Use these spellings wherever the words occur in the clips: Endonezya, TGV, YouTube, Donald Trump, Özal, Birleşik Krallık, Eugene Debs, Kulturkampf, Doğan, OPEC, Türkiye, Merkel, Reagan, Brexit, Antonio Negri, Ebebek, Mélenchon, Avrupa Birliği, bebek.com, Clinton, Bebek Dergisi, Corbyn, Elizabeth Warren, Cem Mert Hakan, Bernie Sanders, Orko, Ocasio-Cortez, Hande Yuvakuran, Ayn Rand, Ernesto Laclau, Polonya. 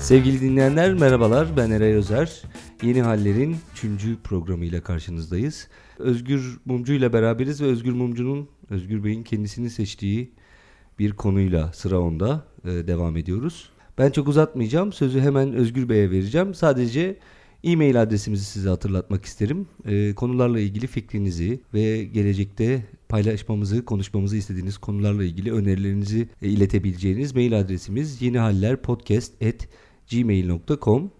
Sevgili dinleyenler, merhabalar. Ben Eray Özer. Yeni Haller'in 3. programıyla karşınızdayız. Özgür Mumcu ile beraberiz ve Özgür Bey'in kendisini seçtiği bir konuyla sıra onda devam ediyoruz. Ben çok uzatmayacağım. Sözü hemen Özgür Bey'e vereceğim. Sadece e-mail adresimizi size hatırlatmak isterim. Konularla ilgili fikrinizi ve gelecekte paylaşmamızı, konuşmamızı istediğiniz konularla ilgili önerilerinizi iletebileceğiniz mail adresimiz yenihallerpodcast@gmail.com.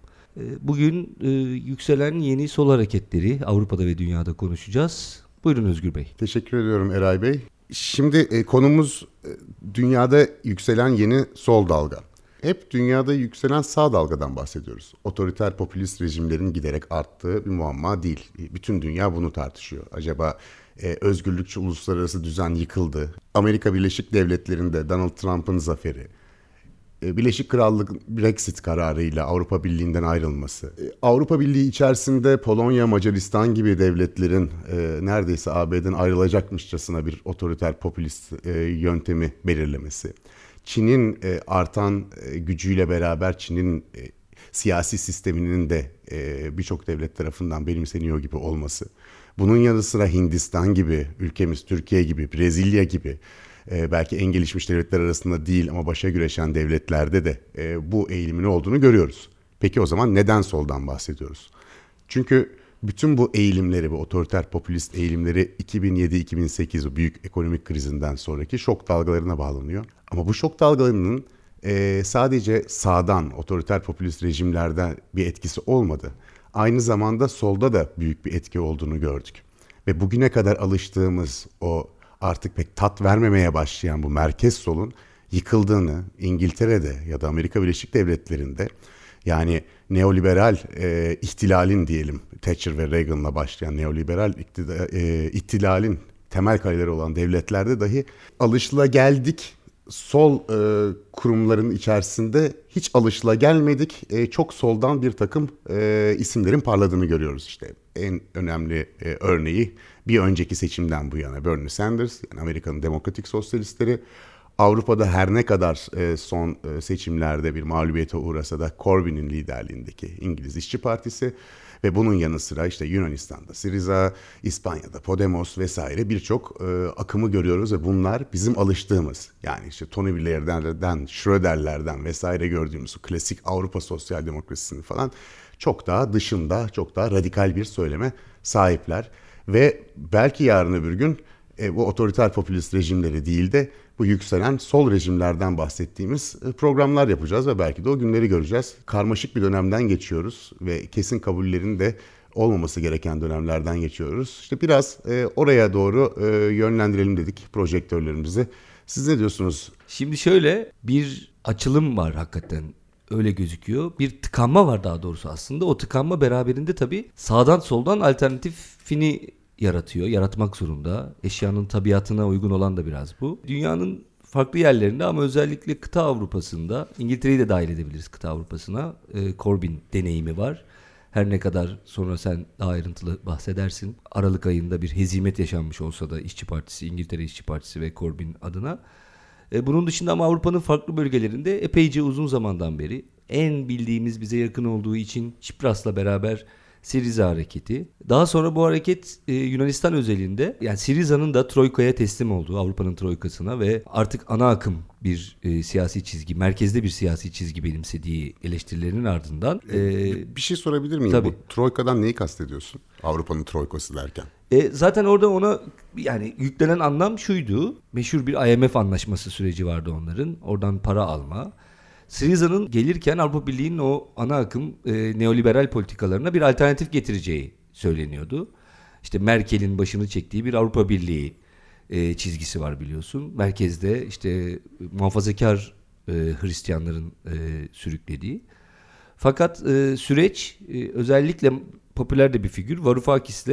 Bugün yükselen yeni sol hareketleri Avrupa'da ve dünyada konuşacağız. Buyurun Özgür Bey. Teşekkür ediyorum Eray Bey. Şimdi konumuz dünyada yükselen yeni sol dalga. Hep dünyada yükselen sağ dalgadan bahsediyoruz. Otoriter popülist rejimlerin giderek arttığı bir muamma değil. Bütün dünya bunu tartışıyor. Acaba özgürlükçü uluslararası düzen yıkıldı. Amerika Birleşik Devletleri'nde Donald Trump'ın zaferi. Birleşik Krallık Brexit kararıyla Avrupa Birliği'nden ayrılması, Avrupa Birliği içerisinde Polonya, Macaristan gibi devletlerin neredeyse AB'den ayrılacakmışçasına bir otoriter popülist yöntemi belirlemesi, Çin'in artan gücüyle beraber Çin'in siyasi sisteminin de birçok devlet tarafından benimseniyor gibi olması, bunun yanı sıra Hindistan gibi, ülkemiz Türkiye gibi, Brezilya gibi, belki en gelişmiş devletler arasında değil ama başa güreşen devletlerde de bu eğilimin olduğunu görüyoruz. Peki o zaman neden soldan bahsediyoruz? Çünkü bütün bu eğilimleri ve otoriter popülist eğilimleri 2007-2008 o büyük ekonomik krizinden sonraki şok dalgalarına bağlanıyor. Ama bu şok dalgalarının sadece sağdan otoriter popülist rejimlerden bir etkisi olmadı. Aynı zamanda solda da büyük bir etki olduğunu gördük. Ve bugüne kadar alıştığımız o artık pek tat vermemeye başlayan bu merkez solun yıkıldığını İngiltere'de ya da Amerika Birleşik Devletleri'nde, yani neoliberal ihtilalin diyelim, Thatcher ve Reagan'la başlayan neoliberal ihtilalin temel kaleleri olan devletlerde dahi alışılageldik sol kurumların içerisinde hiç alışılagelmedik çok soldan bir takım isimlerin parladığını görüyoruz işte. En önemli örneği bir önceki seçimden bu yana Bernie Sanders, yani Amerika'nın demokratik sosyalistleri. Avrupa'da her ne kadar son seçimlerde bir mağlubiyete uğrasa da Corbyn'in liderliğindeki İngiliz İşçi Partisi ve bunun yanı sıra işte Yunanistan'da Siriza, İspanya'da Podemos vesaire birçok akımı görüyoruz ve bunlar bizim alıştığımız, yani işte Tony Blair'den, Schröder'lerden vesaire gördüğümüz klasik Avrupa sosyal demokrasisini falan çok daha dışında, çok daha radikal bir söyleme sahipler ve belki yarın öbür gün bu otoriter popülist rejimleri değil de bu yükselen sol rejimlerden bahsettiğimiz programlar yapacağız ve belki de o günleri göreceğiz. Karmaşık bir dönemden geçiyoruz ve kesin kabullerin de olmaması gereken dönemlerden geçiyoruz. İşte biraz oraya doğru yönlendirelim dedik projektörlerimizi. Siz ne diyorsunuz? Şimdi şöyle bir açılım var hakikaten. Öyle gözüküyor. Bir tıkanma var daha doğrusu aslında. O tıkanma beraberinde tabii sağdan soldan alternatifini yaratıyor. Yaratmak zorunda. Eşyanın tabiatına uygun olan da biraz bu. Dünyanın farklı yerlerinde ama özellikle kıta Avrupa'sında, İngiltere'yi de dahil edebiliriz kıta Avrupa'sına. Corbyn deneyimi var. Her ne kadar sonra sen daha ayrıntılı bahsedersin. Aralık ayında bir hezimet yaşanmış olsa da İşçi Partisi, İngiltere İşçi Partisi ve Corbyn adına. Bunun dışında ama Avrupa'nın farklı bölgelerinde epeyce uzun zamandan beri en bildiğimiz bize yakın olduğu için Çipras'la beraber Siriza hareketi. Daha sonra bu hareket Yunanistan özelinde, yani Siriza'nın da Troyka'ya teslim olduğu, Avrupa'nın Troyka'sına ve artık ana akım bir siyasi çizgi, merkezde bir siyasi çizgi benimsediği eleştirilerinin ardından. Bir şey sorabilir miyim? Tabii. Bu Troyka'dan neyi kastediyorsun? Avrupa'nın Troyka'sı derken. Zaten orada ona yani yüklenen anlam şuydu. Meşhur bir IMF anlaşması süreci vardı onların. Oradan para alma. Siriza'nın gelirken Avrupa Birliği'nin o ana akım neoliberal politikalarına bir alternatif getireceği söyleniyordu. İşte Merkel'in başını çektiği bir Avrupa Birliği çizgisi var biliyorsun. Merkezde işte muhafazakar Hristiyanların sürüklediği. Fakat süreç özellikle popüler de bir figür Varoufakis'le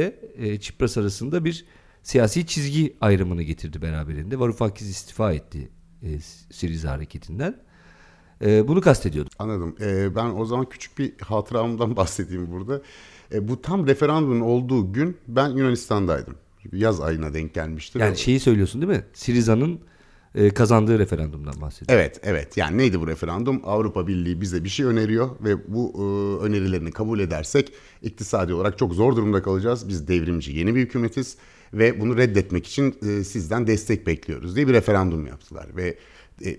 Çipras arasında bir siyasi çizgi ayrımını getirdi beraberinde. Varoufakis istifa etti Siriza hareketinden. Bunu kastediyordum. Anladım. Ben o zaman küçük bir hatıramdan bahsedeyim burada. Bu tam referandumun olduğu gün ben Yunanistan'daydım. Yaz ayına denk gelmişti. Yani şeyi söylüyorsun değil mi? Siriza'nın kazandığı referandumdan bahsediyor. Evet. Yani neydi bu referandum? Avrupa Birliği bize bir şey öneriyor ve bu önerilerini kabul edersek iktisadi olarak çok zor durumda kalacağız. Biz devrimci yeni bir hükümetiz ve bunu reddetmek için sizden destek bekliyoruz diye bir referandum yaptılar. Ve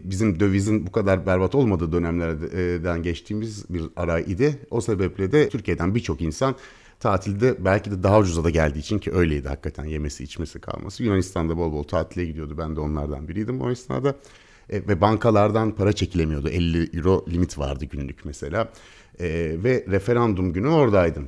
bizim dövizin bu kadar berbat olmadığı dönemlerden geçtiğimiz bir ara idi. O sebeple de Türkiye'den birçok insan tatilde belki de daha ucuza da geldiği için, ki öyleydi hakikaten, yemesi içmesi kalması. Yunanistan'da bol bol tatile gidiyordu. Ben de onlardan biriydim o esnada. Ve bankalardan para çekilemiyordu. 50 euro limit vardı günlük mesela. Ve referandum günü oradaydım.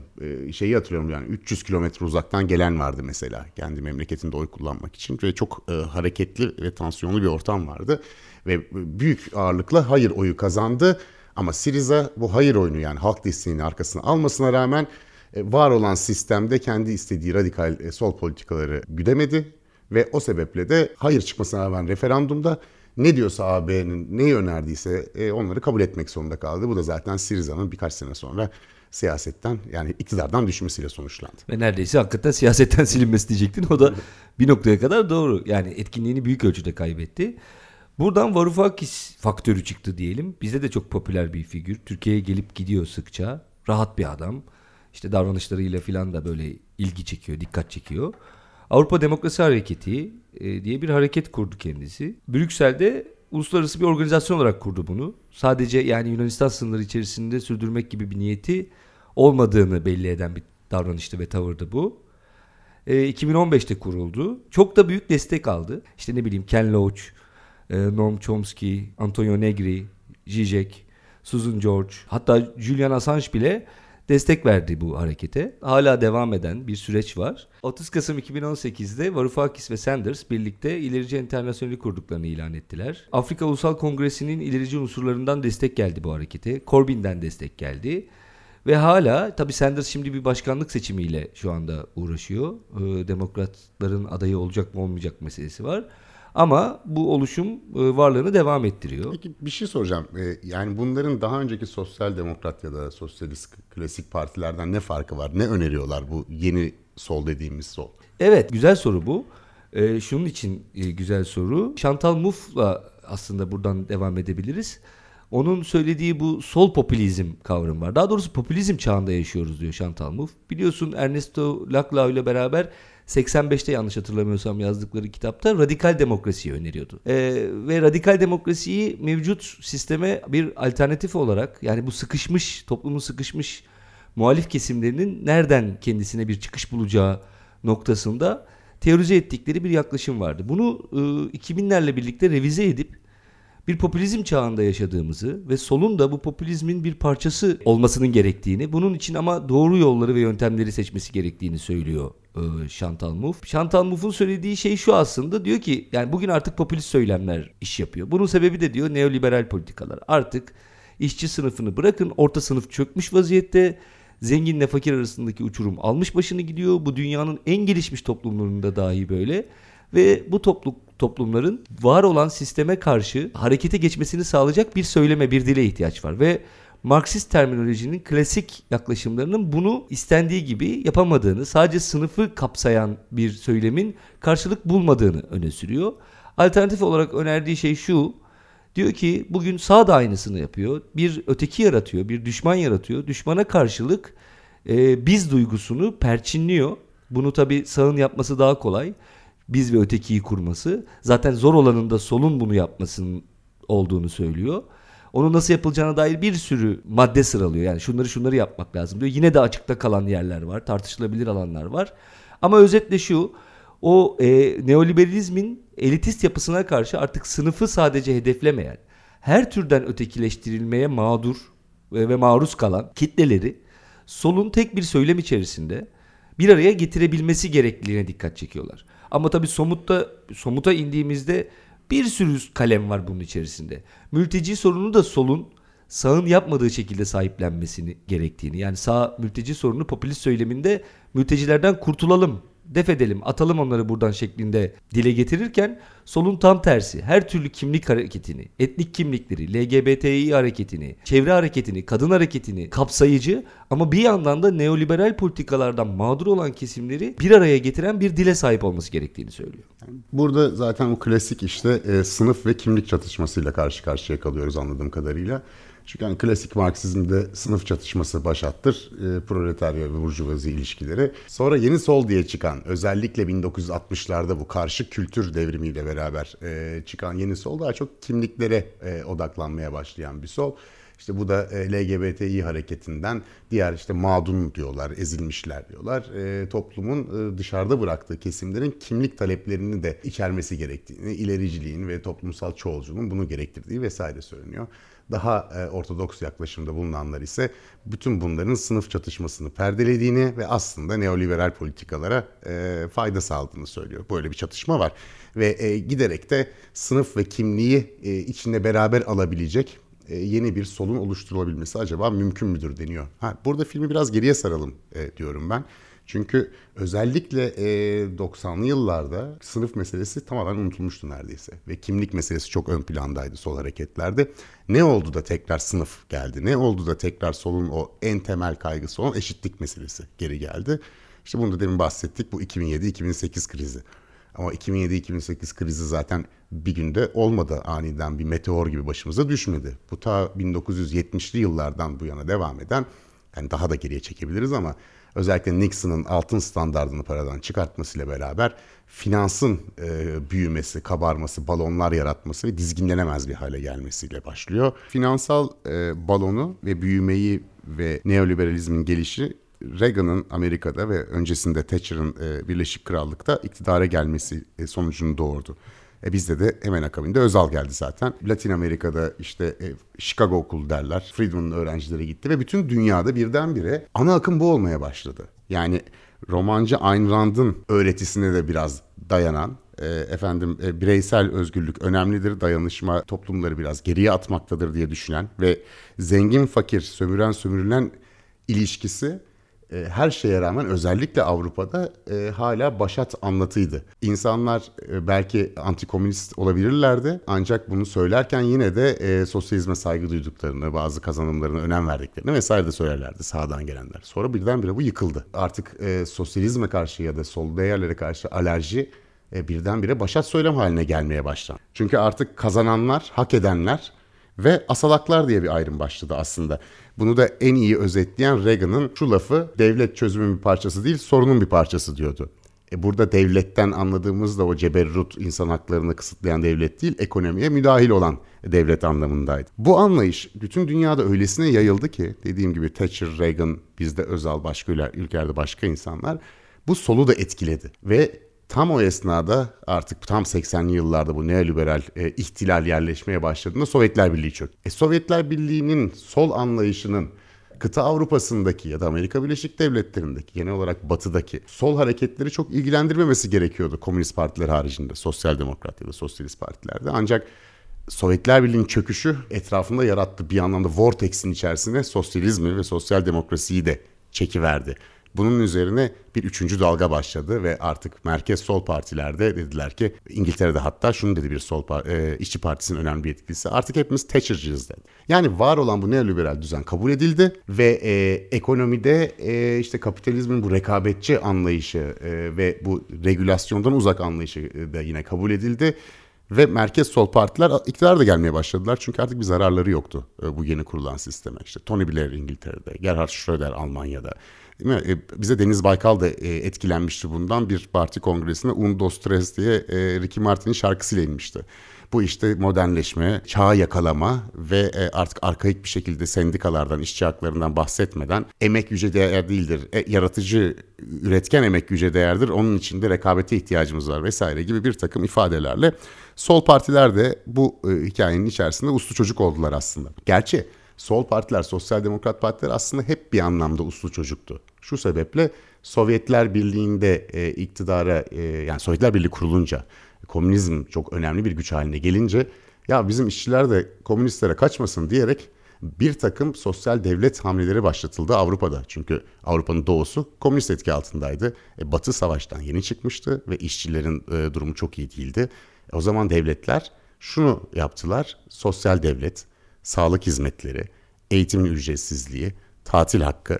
Şeyi hatırlıyorum, yani 300 kilometre uzaktan gelen vardı mesela. Kendi memleketinde oy kullanmak için. Ve çok hareketli ve tansiyonlu bir ortam vardı. Ve büyük ağırlıkla hayır oyu kazandı. Ama Siriza bu hayır oyunu, yani halk desteğini arkasına almasına rağmen var olan sistemde kendi istediği radikal sol politikaları güdemedi ve o sebeple de hayır çıkmasına rağmen referandumda ne diyorsa AB'nin, neyi önerdiyse onları kabul etmek zorunda kaldı. Bu da zaten Siriza'nın birkaç sene sonra siyasetten, yani iktidardan düşmesiyle sonuçlandı. Ve neredeyse hakikaten siyasetten silinmesi diyecektin. O da bir noktaya kadar doğru. Yani etkinliğini büyük ölçüde kaybetti. Buradan Varoufakis faktörü çıktı diyelim. Bizde de çok popüler bir figür. Türkiye'ye gelip gidiyor sıkça. Rahat bir adam. İşte davranışlarıyla filan da böyle ilgi çekiyor, dikkat çekiyor. Avrupa Demokrasi Hareketi diye bir hareket kurdu kendisi. Brüksel'de uluslararası bir organizasyon olarak kurdu bunu. Sadece yani Yunanistan sınırları içerisinde sürdürmek gibi bir niyeti olmadığını belli eden bir davranıştı ve tavırdı bu. 2015'te kuruldu. Çok da büyük destek aldı. İşte ne bileyim Ken Loach, Noam Chomsky, Antonio Negri, Zizek, Susan George, hatta Julian Assange bile destek verdi bu harekete. Hala devam eden bir süreç var. 30 Kasım 2018'de Varoufakis ve Sanders birlikte İlerici Enternasyoneli kurduklarını ilan ettiler. Afrika Ulusal Kongresi'nin ilerici unsurlarından destek geldi bu harekete. Corbyn'den destek geldi. Ve hala tabii Sanders şimdi bir başkanlık seçimiyle şu anda uğraşıyor. Demokratların adayı olacak mı olmayacak meselesi var. Ama bu oluşum varlığını devam ettiriyor. Peki bir şey soracağım. Yani bunların daha önceki sosyal demokrat ya da sosyalist klasik partilerden ne farkı var? Ne öneriyorlar bu yeni sol dediğimiz sol? Evet, güzel soru bu. Şunun için güzel soru. Chantal Mouffe'la aslında buradan devam edebiliriz. Onun söylediği bu sol popülizm kavramı var. Daha doğrusu popülizm çağında yaşıyoruz diyor Chantal Mouffe. Biliyorsun Ernesto Laclau ile beraber 85'te yanlış hatırlamıyorsam yazdıkları kitapta radikal demokrasiyi öneriyordu. Ve radikal demokrasiyi mevcut sisteme bir alternatif olarak, yani bu sıkışmış, toplumun sıkışmış muhalif kesimlerinin nereden kendisine bir çıkış bulacağı noktasında teorize ettikleri bir yaklaşım vardı. Bunu 2000'lerle birlikte revize edip bir popülizm çağında yaşadığımızı ve solun da bu popülizmin bir parçası olmasının gerektiğini, bunun için ama doğru yolları ve yöntemleri seçmesi gerektiğini söylüyor Chantal Mouffe. Chantal Mouffe'un söylediği şey şu aslında, diyor ki yani bugün artık popülist söylemler iş yapıyor. Bunun sebebi de diyor neoliberal politikalar. Artık işçi sınıfını bırakın, orta sınıf çökmüş vaziyette, zenginle fakir arasındaki uçurum almış başını gidiyor. Bu dünyanın en gelişmiş toplumlarında dahi böyle. Ve bu toplumların var olan sisteme karşı harekete geçmesini sağlayacak bir söyleme, bir dile ihtiyaç var. Ve Marksist terminolojinin klasik yaklaşımlarının bunu istendiği gibi yapamadığını, sadece sınıfı kapsayan bir söylemin karşılık bulmadığını öne sürüyor. Alternatif olarak önerdiği şey şu, diyor ki bugün sağ da aynısını yapıyor, bir öteki yaratıyor, bir düşman yaratıyor, düşmana karşılık biz duygusunu perçinliyor. Bunu tabii sağın yapması daha kolay. Biz ve ötekiyi kurması. Zaten zor olanında solun bunu yapmasının olduğunu söylüyor. Onun nasıl yapılacağına dair bir sürü madde sıralıyor. Yani şunları yapmak lazım diyor. Yine de açıkta kalan yerler var. Tartışılabilir alanlar var. Ama özetle şu. O neoliberalizmin elitist yapısına karşı artık sınıfı sadece hedeflemeyen, her türden ötekileştirilmeye mağdur ve maruz kalan kitleleri solun tek bir söylem içerisinde bir araya getirebilmesi gerekliliğine dikkat çekiyorlar. Ama tabii somuta indiğimizde bir sürü kalem var bunun içerisinde. Mülteci sorunu da solun sağın yapmadığı şekilde sahiplenmesini gerektiğini. Yani sağ mülteci sorunu popülist söyleminde mültecilerden kurtulalım def edelim, atalım onları buradan şeklinde dile getirirken solun tam tersi her türlü kimlik hareketini, etnik kimlikleri, LGBTİ hareketini, çevre hareketini, kadın hareketini kapsayıcı ama bir yandan da neoliberal politikalardan mağdur olan kesimleri bir araya getiren bir dile sahip olması gerektiğini söylüyor. Burada zaten o klasik işte sınıf ve kimlik çatışmasıyla karşı karşıya kalıyoruz anladığım kadarıyla. Çünkü yani klasik Marksizm'de sınıf çatışması başlattır, proletarya ve burjuvazi ilişkileri. Sonra yeni sol diye çıkan, özellikle 1960'larda bu karşı kültür devrimiyle beraber çıkan yeni sol daha çok kimliklere odaklanmaya başlayan bir sol. İşte bu da LGBTİ hareketinden diğer işte mağdun diyorlar, ezilmişler diyorlar. Toplumun dışarıda bıraktığı kesimlerin kimlik taleplerini de içermesi gerektiğini, ilericiliğin ve toplumsal çoğulculuğun bunu gerektirdiği vesaire söyleniyor. Daha ortodoks yaklaşımda bulunanlar ise bütün bunların sınıf çatışmasını perdelediğini ve aslında neoliberal politikalara fayda sağladığını söylüyor. Böyle bir çatışma var ve giderek de sınıf ve kimliği içinde beraber alabilecek yeni bir solun oluşturulabilmesi acaba mümkün müdür deniyor. Burada filmi biraz geriye saralım diyorum ben. Çünkü özellikle 90'lı yıllarda sınıf meselesi tamamen unutulmuştu neredeyse. Ve kimlik meselesi çok ön plandaydı sol hareketlerde. Ne oldu da tekrar sınıf geldi? Ne oldu da tekrar solun o en temel kaygısı olan eşitlik meselesi geri geldi? İşte bunu da demin bahsettik. Bu 2007-2008 krizi. Ama 2007-2008 krizi zaten bir günde olmadı, aniden bir meteor gibi başımıza düşmedi. Bu ta 1970'li yıllardan bu yana devam eden, yani daha da geriye çekebiliriz ama özellikle Nixon'ın altın standardını paradan çıkartmasıyla beraber finansın büyümesi, kabarması, balonlar yaratması ve dizginlenemez bir hale gelmesiyle başlıyor. Finansal balonu ve büyümeyi ve neoliberalizmin gelişi Reagan'ın Amerika'da ve öncesinde Thatcher'ın Birleşik Krallık'ta iktidara gelmesi sonucunu doğurdu. Bizde de hemen akabinde Özal geldi zaten. Latin Amerika'da işte Chicago okulu derler. Friedman'ın öğrencileri gitti ve bütün dünyada birdenbire ana akım bu olmaya başladı. Yani romancı Ayn Rand'ın öğretisine de biraz dayanan, bireysel özgürlük önemlidir, dayanışma toplumları biraz geriye atmaktadır diye düşünen ve zengin fakir, sömüren sömürülen ilişkisi her şeye rağmen özellikle Avrupa'da hala başat anlatıydı. İnsanlar belki antikomünist olabilirlerdi ancak bunu söylerken yine de sosyalizme saygı duyduklarını, bazı kazanımlarına önem verdiklerini vesaire de söylerlerdi sağdan gelenler. Sonra birdenbire bu yıkıldı. Artık sosyalizme karşı ya da sol değerlere karşı alerji birdenbire başat söylem haline gelmeye başlandı. Çünkü artık kazananlar, hak edenler ve asalaklar diye bir ayrım başladı aslında. Bunu da en iyi özetleyen Reagan'ın şu lafı, devlet çözümün bir parçası değil, sorunun bir parçası diyordu. Burada devletten anladığımız da o ceberrut, insan haklarını kısıtlayan devlet değil, ekonomiye müdahil olan devlet anlamındaydı. Bu anlayış bütün dünyada öylesine yayıldı ki, dediğim gibi Thatcher, Reagan, bizde Özal, başka ülkelerde başka insanlar, bu solu da etkiledi ve tam o esnada artık tam 80'li yıllarda bu neoliberal ihtilal yerleşmeye başladığında Sovyetler Birliği çöktü. Sovyetler Birliği'nin sol anlayışının kıta Avrupa'sındaki ya da Amerika Birleşik Devletleri'ndeki, genel olarak batıdaki sol hareketleri çok ilgilendirmemesi gerekiyordu komünist partiler haricinde, sosyal demokrat ya da sosyalist partilerde. Ancak Sovyetler Birliği'nin çöküşü etrafında yarattı bir anlamda vortex'in içerisine sosyalizmi ve sosyal demokrasiyi de çekiverdi. Bunun üzerine bir üçüncü dalga başladı ve artık merkez sol partilerde dediler ki, İngiltere'de hatta şunu dedi bir işçi partisinin önemli bir yetkilisi, artık hepimiz Thatcher'cıyız dedi. Yani var olan bu neoliberal düzen kabul edildi ve ekonomide işte kapitalizmin bu rekabetçi anlayışı ve bu regülasyondan uzak anlayışı da yine kabul edildi. Ve merkez sol partiler iktidara da gelmeye başladılar. Çünkü artık bir zararları yoktu bu yeni kurulan sisteme. İşte Tony Blair İngiltere'de, Gerhard Schröder Almanya'da. Bize Deniz Baykal da etkilenmişti bundan. Bir parti kongresine Un Dos Tres diye Ricky Martin'in şarkısıyla inmişti. Bu işte modernleşme, çağı yakalama ve artık arkaik bir şekilde sendikalardan, işçi haklarından bahsetmeden emek yüce değer değildir, yaratıcı, üretken emek yüce değerdir, onun için de rekabete ihtiyacımız var vesaire gibi bir takım ifadelerle sol partiler de bu hikayenin içerisinde uslu çocuk oldular aslında. Gerçi sol partiler, sosyal demokrat partiler aslında hep bir anlamda uslu çocuktu. Şu sebeple Sovyetler Birliği'nde iktidara, yani Sovyetler Birliği kurulunca, komünizm çok önemli bir güç haline gelince, ya bizim işçiler de komünistlere kaçmasın diyerek bir takım sosyal devlet hamleleri başlatıldı Avrupa'da. Çünkü Avrupa'nın doğusu komünist etki altındaydı. Batı savaştan yeni çıkmıştı ve işçilerin durumu çok iyi değildi. O zaman devletler şunu yaptılar. Sosyal devlet, sağlık hizmetleri, eğitim ücretsizliği, tatil hakkı,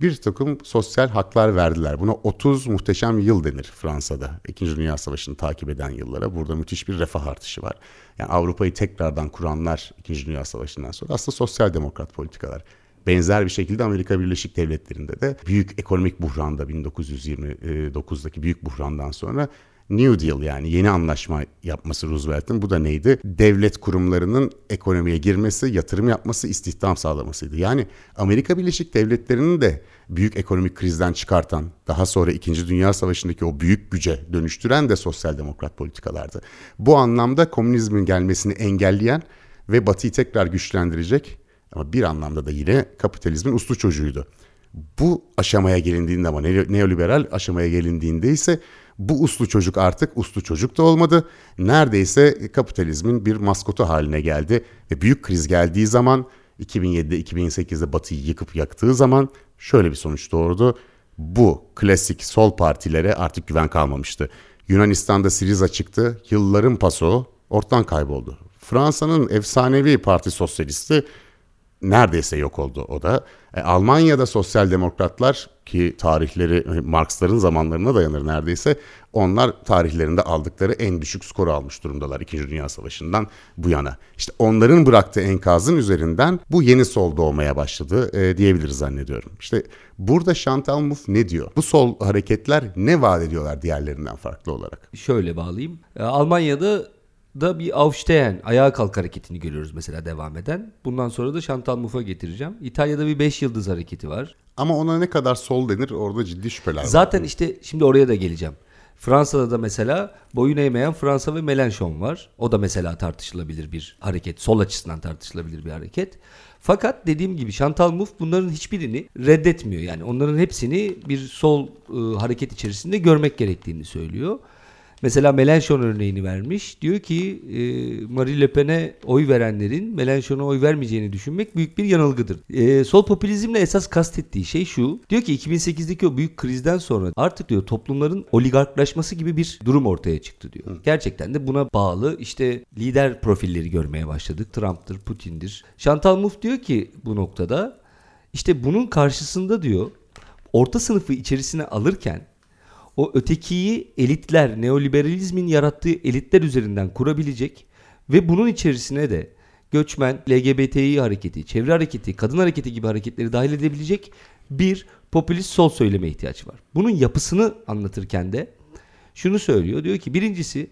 bir takım sosyal haklar verdiler. Buna 30 muhteşem yıl denir Fransa'da. İkinci Dünya Savaşı'nı takip eden yıllara. Burada müthiş bir refah artışı var. Yani Avrupa'yı tekrardan kuranlar İkinci Dünya Savaşı'ndan sonra aslında sosyal demokrat politikalar. Benzer bir şekilde Amerika Birleşik Devletleri'nde de büyük ekonomik buhranda 1929'daki büyük buhrandan sonra New Deal, yani yeni anlaşma yapması Roosevelt'in. Bu da neydi? Devlet kurumlarının ekonomiye girmesi, yatırım yapması, istihdam sağlamasıydı. Yani Amerika Birleşik Devletleri'ni de büyük ekonomik krizden çıkartan, daha sonra 2. Dünya Savaşı'ndaki o büyük güce dönüştüren de sosyal demokrat politikalardı. Bu anlamda komünizmin gelmesini engelleyen ve Batı'yı tekrar güçlendirecek ama bir anlamda da yine kapitalizmin uslu çocuğuydu. Bu aşamaya gelindiğinde, ama neoliberal aşamaya gelindiğinde ise bu uslu çocuk artık uslu çocuk da olmadı. Neredeyse kapitalizmin bir maskotu haline geldi ve büyük kriz geldiği zaman 2007'de 2008'de Batı'yı yıkıp yaktığı zaman şöyle bir sonuç doğurdu. Bu klasik sol partilere artık güven kalmamıştı. Yunanistan'da Siriza çıktı, yılların paso ortadan kayboldu. Fransa'nın efsanevi parti sosyalisti neredeyse yok oldu o da. Almanya'da sosyal demokratlar ki tarihleri Marx'ların zamanlarına dayanır neredeyse. Onlar tarihlerinde aldıkları en düşük skoru almış durumdalar 2. Dünya Savaşı'ndan bu yana. İşte onların bıraktığı enkazın üzerinden bu yeni sol doğmaya başladı diyebiliriz zannediyorum. İşte burada Chantal Mouffe ne diyor? Bu sol hareketler ne vaat ediyorlar diğerlerinden farklı olarak? Şöyle bağlayayım. Almanya'da da bir Aufstehen, ayağa kalk hareketini görüyoruz mesela devam eden. Bundan sonra da Chantal Mouffe'a getireceğim. İtalya'da bir 5 yıldız hareketi var. Ama ona ne kadar sol denir orada ciddi şüpheler var. Zaten işte şimdi oraya da geleceğim. Fransa'da da mesela boyun eğmeyen Fransa ve Mélenchon var. O da mesela tartışılabilir bir hareket. Sol açısından tartışılabilir bir hareket. Fakat dediğim gibi Chantal Mouffe bunların hiçbirini reddetmiyor. Yani onların hepsini bir sol hareket içerisinde görmek gerektiğini söylüyor. Mesela Mélenchon örneğini vermiş. Diyor ki Marine Le Pen'e oy verenlerin Mélenchon'a oy vermeyeceğini düşünmek büyük bir yanılgıdır. Sol popülizmle esas kastettiği şey şu. Diyor ki 2008'deki o büyük krizden sonra artık diyor toplumların oligarklaşması gibi bir durum ortaya çıktı diyor. Gerçekten de buna bağlı işte lider profilleri görmeye başladık. Trump'tır, Putin'dir. Chantal Mouffe diyor ki bu noktada işte bunun karşısında diyor orta sınıfı içerisine alırken o ötekiyi elitler, neoliberalizmin yarattığı elitler üzerinden kurabilecek ve bunun içerisine de göçmen, LGBTİ hareketi, çevre hareketi, kadın hareketi gibi hareketleri dahil edebilecek bir popülist sol söyleme ihtiyaç var. Bunun yapısını anlatırken de şunu söylüyor. Diyor ki birincisi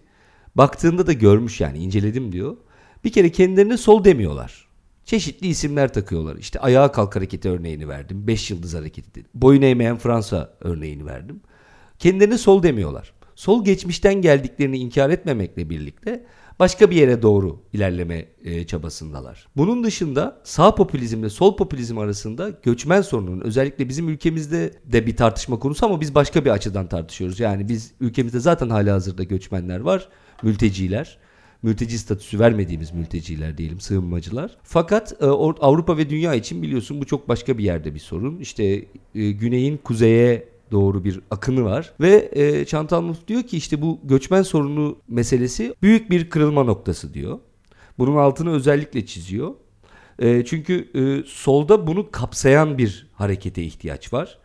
baktığında da görmüş yani inceledim diyor. Bir kere kendilerine sol demiyorlar. Çeşitli isimler takıyorlar. İşte ayağa kalk hareketi örneğini verdim. 5 yıldız hareketi dedim. Boyun eğmeyen Fransa örneğini verdim. Kendilerine sol demiyorlar. Sol geçmişten geldiklerini inkar etmemekle birlikte başka bir yere doğru ilerleme çabasındalar. Bunun dışında sağ popülizmle sol popülizm arasında göçmen sorununun özellikle bizim ülkemizde de bir tartışma konusu ama biz başka bir açıdan tartışıyoruz. Yani biz ülkemizde zaten halihazırda göçmenler var, mülteciler. Mülteci statüsü vermediğimiz mülteciler diyelim, sığınmacılar. Fakat Avrupa ve dünya için biliyorsun bu çok başka bir yerde bir sorun. İşte güneyin kuzeye doğru bir akını var ve Chantal Mouffe diyor ki işte bu göçmen sorunu meselesi büyük bir kırılma noktası diyor. Bunun altını özellikle çiziyor. Çünkü solda bunu kapsayan bir harekete ihtiyaç var.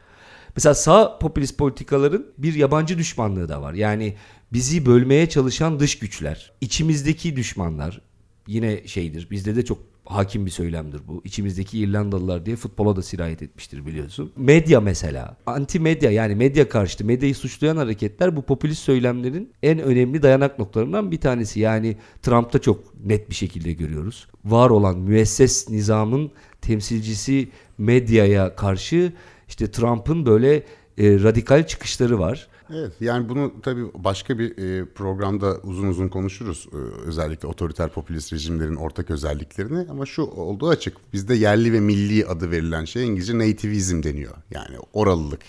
Mesela sağ popülist politikaların bir yabancı düşmanlığı da var. Yani bizi bölmeye çalışan dış güçler, içimizdeki düşmanlar yine şeydir. Bizde de çok hakim bir söylemdir bu. İçimizdeki İrlandalılar diye futbola da sirayet etmiştir biliyorsun. Medya mesela. Anti medya yani medya karşıtı, medyayı suçlayan hareketler bu popülist söylemlerin en önemli dayanak noktalarından bir tanesi. Yani Trump'ta çok net bir şekilde görüyoruz. Var olan müesses nizamın temsilcisi medyaya karşı işte Trump'ın böyle radikal çıkışları var. Evet, yani bunu tabii başka bir programda uzun uzun konuşuruz. Özellikle otoriter popülist rejimlerin ortak özelliklerini ama şu olduğu açık. Bizde yerli ve milli adı verilen şey İngilizce nativism deniyor. Yani oralılık,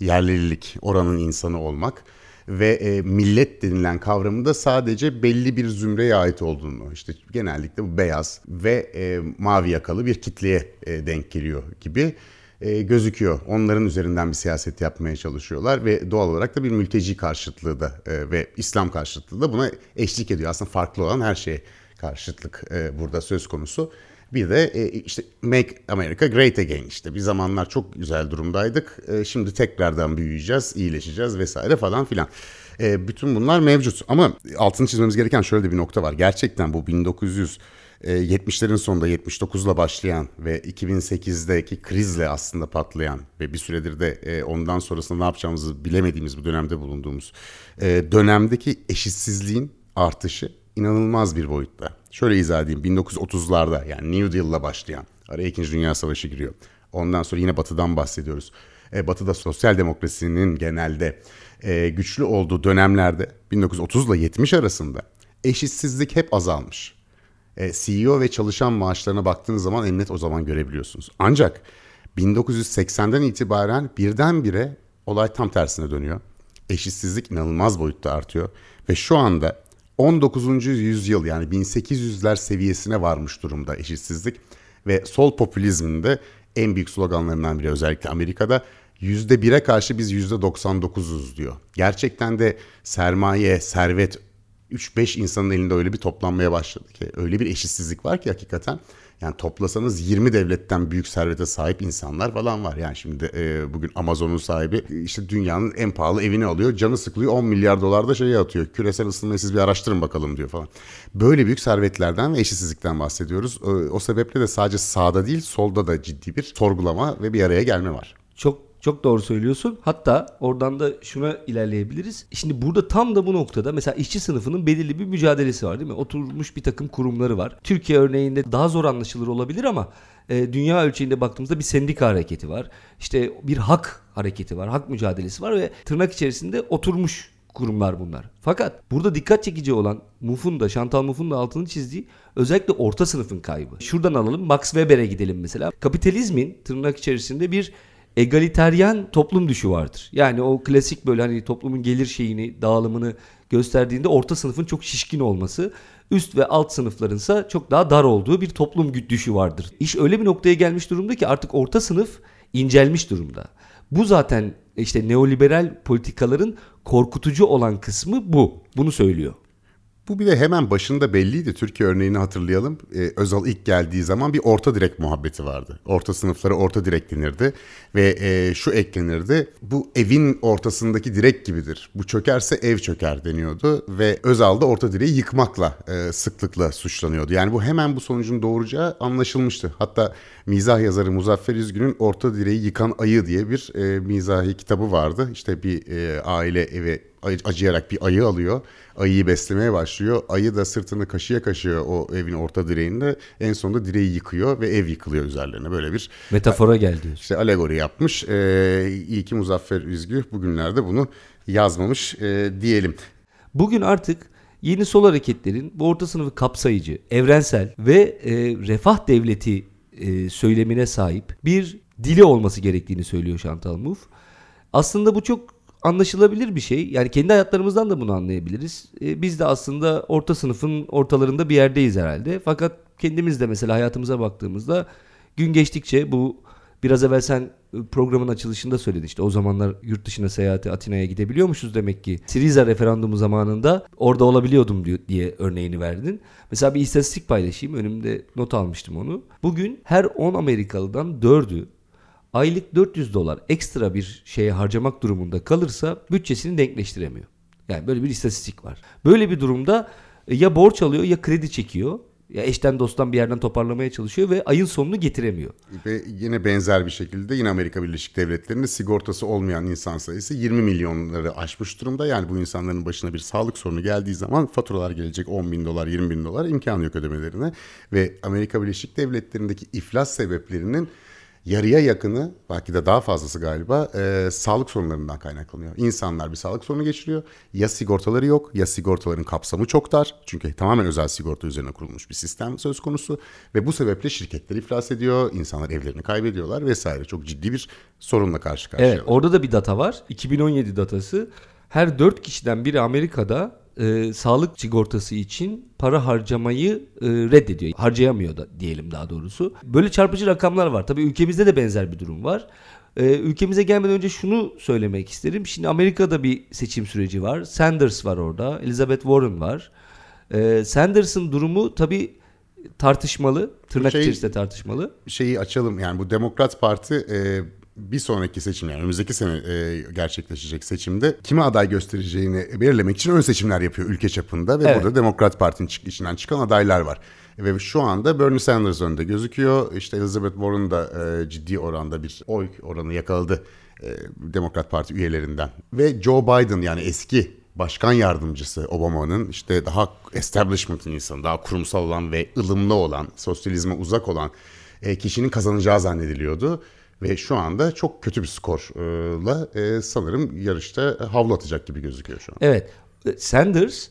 yerlilik, oranın insanı olmak. ve millet denilen kavramın da sadece belli bir zümreye ait olduğunu, işte genellikle bu beyaz ve mavi yakalı bir kitleye denk geliyor gibi gözüküyor. Onların üzerinden bir siyaset yapmaya çalışıyorlar ve doğal olarak da bir mülteci karşıtlığı da ve İslam karşıtlığı da buna eşlik ediyor. Aslında farklı olan her şeye karşıtlık burada söz konusu. Bir de işte Make America Great Again, işte bir zamanlar çok güzel durumdaydık, şimdi tekrardan büyüyeceğiz, iyileşeceğiz vesaire falan filan. Bütün bunlar mevcut ama altını çizmemiz gereken şöyle bir nokta var. Gerçekten bu 1970'lerin sonunda 79'la başlayan ve 2008'deki krizle aslında patlayan ve bir süredir de ondan sonrasında ne yapacağımızı bilemediğimiz bu dönemde bulunduğumuz dönemdeki eşitsizliğin artışı inanılmaz bir boyutta. Şöyle izah edeyim, 1930'larda yani New Deal'la başlayan, araya 2. Dünya Savaşı giriyor. Ondan sonra yine Batı'dan bahsediyoruz. Batı'da sosyal demokrasinin genelde güçlü olduğu dönemlerde 1930 ile 70 arasında eşitsizlik hep azalmış. CEO ve çalışan maaşlarına baktığınız zaman en net o zaman görebiliyorsunuz. Ancak 1980'den itibaren birdenbire olay tam tersine dönüyor. Eşitsizlik inanılmaz boyutta artıyor ve şu anda 19. yüzyıl yani 1800'ler seviyesine varmış durumda eşitsizlik ve sol popülizmin de en büyük sloganlarından biri, özellikle Amerika'da %1'e karşı biz %99'uz diyor. Gerçekten de sermaye, servet 3-5 insanın elinde öyle bir toplanmaya başladı ki, öyle bir eşitsizlik var ki hakikaten. Yani toplasanız 20 devletten büyük servete sahip insanlar falan var. Yani şimdi bugün Amazon'un sahibi işte dünyanın en pahalı evini alıyor. Canı sıkılıyor, 10 milyar dolar da şeye atıyor. Küresel ısınmayı siz bir araştırın bakalım diyor falan. Böyle büyük servetlerden ve eşitsizlikten bahsediyoruz. O sebeple de sadece sağda değil solda da ciddi bir sorgulama ve bir araya gelme var. Çok doğru söylüyorsun. Hatta oradan da şuna ilerleyebiliriz. Şimdi burada tam da bu noktada mesela işçi sınıfının belirli bir mücadelesi var değil mi? Oturmuş bir takım kurumları var. Türkiye örneğinde daha zor anlaşılır olabilir ama dünya ölçeğinde baktığımızda bir sendika hareketi var. İşte bir hak hareketi var, hak mücadelesi var ve tırnak içerisinde oturmuş kurumlar bunlar. Fakat burada dikkat çekici olan Mouffe'un da, Chantal Mouffe'un da altını çizdiği özellikle orta sınıfın kaybı. Şuradan alalım, Max Weber'e gidelim mesela. Kapitalizmin tırnak içerisinde bir egaliteryen toplum düşü vardır. Yani o klasik böyle hani toplumun gelir şeyini, dağılımını gösterdiğinde orta sınıfın çok şişkin olması, üst ve alt sınıflarınsa çok daha dar olduğu bir toplum düşü vardır. İş öyle bir noktaya gelmiş durumda ki artık orta sınıf incelmiş durumda. Bu zaten işte neoliberal politikaların korkutucu olan kısmı bu. Bunu söylüyor. Bu bir de hemen başında belliydi. Türkiye örneğini hatırlayalım. Özal ilk geldiği zaman bir orta direk muhabbeti vardı. Orta sınıflara orta direk denirdi ve şu eklenirdi. Bu evin ortasındaki direk gibidir. Bu çökerse ev çöker deniyordu ve Özal da orta direği yıkmakla sıklıkla suçlanıyordu. Yani bu hemen bu sonucun doğuracağı anlaşılmıştı. Hatta mizah yazarı Muzaffer Üzgün'ün Orta Direği Yıkan Ayı diye bir mizahi kitabı vardı. İşte bir aile eve acıyarak bir ayı alıyor. Ayıyı beslemeye başlıyor. Ayı da sırtını kaşıya kaşıya o evin orta direğinde, en sonunda direği yıkıyor ve ev yıkılıyor üzerlerine. Böyle bir metafora geldi. İşte alegori yapmış. İyi ki Muzaffer Üzgün bugünlerde bunu yazmamış diyelim. Bugün artık yeni sol hareketlerin bu orta sınıfı kapsayıcı, evrensel ve refah devleti söylemine sahip bir dili olması gerektiğini söylüyor Chantal Mouffe. Aslında bu çok anlaşılabilir bir şey. Yani kendi hayatlarımızdan da bunu anlayabiliriz. Biz de aslında orta sınıfın ortalarında bir yerdeyiz herhalde. Fakat kendimiz de mesela hayatımıza baktığımızda gün geçtikçe bu, biraz evvel sen programın açılışında söyledin, işte o zamanlar yurt dışına seyahate Atina'ya gidebiliyormuşuz demek ki. Siriza referandumu zamanında orada olabiliyordum diye örneğini verdin. Mesela bir istatistik paylaşayım. Önümde not almıştım onu. Bugün her 10 Amerikalı'dan 4'ü aylık $400 ekstra bir şeye harcamak durumunda kalırsa bütçesini denkleştiremiyor. Yani böyle bir istatistik var. Böyle bir durumda ya borç alıyor ya kredi çekiyor. Ya eşten dosttan bir yerden toparlamaya çalışıyor ve ayın sonunu getiremiyor. Ve yine benzer bir şekilde yine Amerika Birleşik Devletleri'nde sigortası olmayan insan sayısı 20 milyonları aşmış durumda. Yani bu insanların başına bir sağlık sorunu geldiği zaman faturalar gelecek, $10,000, $20,000, imkanı yok ödemelerine. Ve Amerika Birleşik Devletleri'ndeki iflas sebeplerinin yarıya yakını, belki de daha fazlası galiba sağlık sorunlarından kaynaklanıyor. İnsanlar bir sağlık sorunu geçiriyor. Ya sigortaları yok ya sigortaların kapsamı çok dar. Çünkü tamamen özel sigorta üzerine kurulmuş bir sistem söz konusu. Ve bu sebeple şirketler iflas ediyor. İnsanlar evlerini kaybediyorlar vesaire. Çok ciddi bir sorunla karşı karşıya. Evet, orada da bir data var. 2017 datası. her 4 kişiden biri Amerika'da sağlık sigortası için para harcamayı reddediyor. Harcayamıyor da diyelim daha doğrusu. Böyle çarpıcı rakamlar var. Tabii ülkemizde de benzer bir durum var. Ülkemize gelmeden önce şunu söylemek isterim. Şimdi Amerika'da bir seçim süreci var. Sanders var orada. Elizabeth Warren var. Sanders'ın durumu tabii tartışmalı. Tırnak içerisinde tartışmalı. Şeyi açalım. Yani bu Demokrat Parti... bir sonraki seçim, yani önümüzdeki sene gerçekleşecek seçimde kime aday göstereceğini belirlemek için ön seçimler yapıyor ülke çapında ve evet, burada Demokrat Parti'nin içinden çıkan adaylar var. Ve şu anda Bernie Sanders önde gözüküyor. İşte Elizabeth Warren da ciddi oranda bir oy oranı yakaladı Demokrat Parti üyelerinden. Ve Joe Biden, yani eski başkan yardımcısı Obama'nın, işte daha establishment'ın insanı, daha kurumsal olan ve ılımlı olan, sosyalizme uzak olan kişinin kazanacağı zannediliyordu. Ve şu anda çok kötü bir skorla sanırım yarışta havlu atacak gibi gözüküyor şu an. Evet. Sanders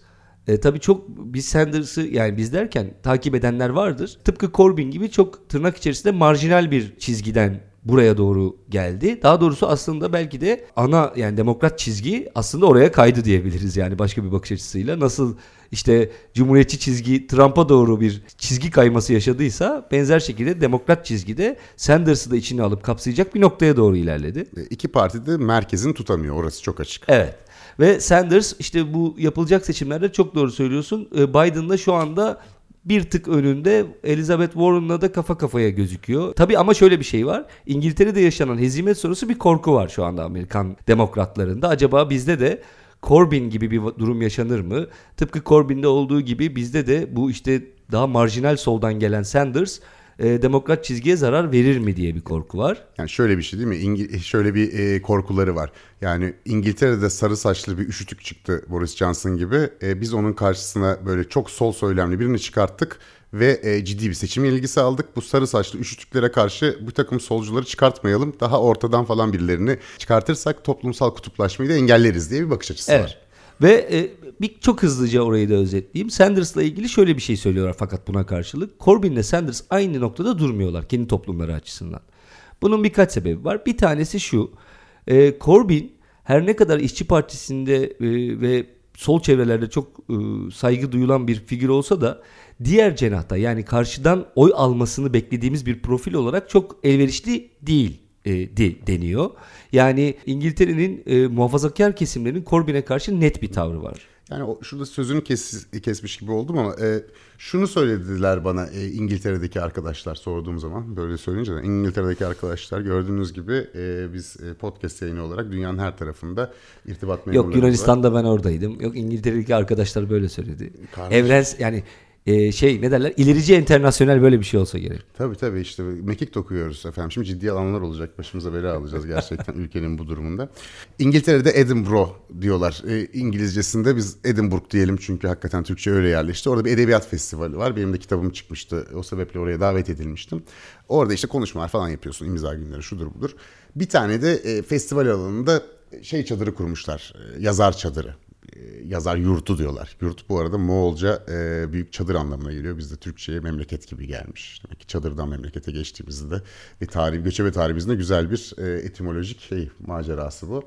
tabii çok, biz Sanders'ı, yani biz derken takip edenler vardır. Tıpkı Corbyn gibi çok tırnak içerisinde marjinal bir çizgiden buraya doğru geldi. Daha doğrusu aslında belki de ana, yani demokrat çizgi aslında oraya kaydı diyebiliriz, yani başka bir bakış açısıyla. Nasıl işte cumhuriyetçi çizgi Trump'a doğru bir çizgi kayması yaşadıysa, benzer şekilde demokrat çizgide Sanders'ı da içine alıp kapsayacak bir noktaya doğru ilerledi. İki parti de merkezini tutamıyor, orası çok açık. Evet. Ve Sanders işte bu yapılacak seçimlerde, çok doğru söylüyorsun, Biden'la şu anda bir tık önünde, Elizabeth Warren'la da kafa kafaya gözüküyor. Tabii ama şöyle bir şey var. İngiltere'de yaşanan hezimet sonrası bir korku var şu anda Amerikan demokratlarında. Acaba bizde de Corbyn gibi bir durum yaşanır mı? Tıpkı Corbyn'de olduğu gibi bizde de bu işte daha marjinal soldan gelen Sanders demokrat çizgiye zarar verir mi diye bir korku var. Yani şöyle bir şey değil mi? Şöyle bir korkuları var. Yani İngiltere'de sarı saçlı bir üşütük çıktı Boris Johnson gibi. Biz onun karşısına böyle çok sol söylemli birini çıkarttık ve ciddi bir seçim ilgisi aldık. Bu sarı saçlı üşütüklere karşı bu takım solcuları çıkartmayalım. Daha ortadan falan birilerini çıkartırsak toplumsal kutuplaşmayı da engelleriz diye bir bakış açısı var. Ve bir çok hızlıca orayı da özetleyeyim. Sanders'la ilgili şöyle bir şey söylüyorlar, fakat buna karşılık Corbyn'le Sanders aynı noktada durmuyorlar kendi toplumları açısından. Bunun birkaç sebebi var. Bir tanesi şu: Corbyn her ne kadar İşçi Partisi'nde ve sol çevrelerde çok saygı duyulan bir figür olsa da diğer cenahta, yani karşıdan oy almasını beklediğimiz bir profil olarak çok elverişli değil deniyor. Yani İngiltere'nin muhafazakar kesimlerinin Corbyn'e karşı net bir tavrı var. Yani şurada sözünü kesmiş gibi oldum ama şunu söylediler bana İngiltere'deki arkadaşlar, sorduğum zaman, böyle söyleyince de İngiltere'deki arkadaşlar, gördüğünüz gibi biz podcast yayını olarak dünyanın her tarafında irtibat memurları. Yok Yunanistan'da ben oradaydım. Yok İngiltere'deki arkadaşlar böyle söyledi. Yani ne derler, ilerici internasyonel böyle bir şey olsa gerek. Tabii işte mekik dokuyoruz efendim. Şimdi ciddi alanlar olacak, başımıza bela alacağız gerçekten ülkenin bu durumunda. İngiltere'de Edinburgh diyorlar. İngilizcesinde biz Edinburgh diyelim çünkü hakikaten Türkçe öyle yerleşti. Orada bir edebiyat festivali var. Benim de kitabım çıkmıştı. O sebeple oraya davet edilmiştim. Orada işte konuşmalar falan yapıyorsun, imza günleri şudur budur. Bir tane de festival alanında çadırı kurmuşlar. Yazar çadırı. Yazar yurdu diyorlar. Yurt bu arada Moğolca büyük çadır anlamına geliyor. Bizde Türkçe'ye memleket gibi gelmiş. Demek ki çadırdan memlekete geçtiğimizde ve göçebe tarihimizde güzel bir etimolojik macerası bu.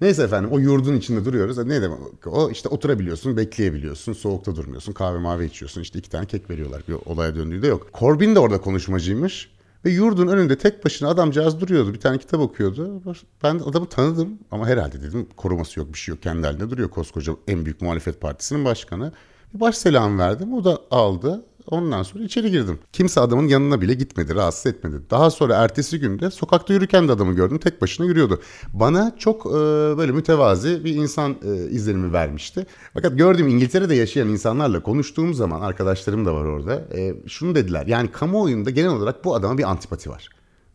Neyse efendim, o yurdun içinde duruyoruz. Ne demek o? İşte oturabiliyorsun, bekleyebiliyorsun, soğukta durmuyorsun, kahve mavi içiyorsun. İşte 2 tane kek veriyorlar. Bir olaya döndüğü de yok. Corbyn de orada konuşmacıymış. Ve yurdun önünde tek başına adamcağız duruyordu. Bir tane kitap okuyordu. Ben adamı tanıdım ama herhalde dedim koruması yok, bir şey yok. Kendi halinde duruyor, koskoca en büyük muhalefet partisinin başkanı. Bir baş selam verdim. O da aldı. Ondan sonra içeri girdim. Kimse adamın yanına bile gitmedi, rahatsız etmedi. Daha sonra ertesi günde sokakta yürürken de adamı gördüm. Tek başına yürüyordu. Bana çok böyle mütevazi bir insan izlenimi vermişti. Fakat gördüğüm, İngiltere'de yaşayan insanlarla konuştuğum zaman, arkadaşlarım da var orada. Şunu dediler. Yani kamuoyunda genel olarak bu adama bir antipati var.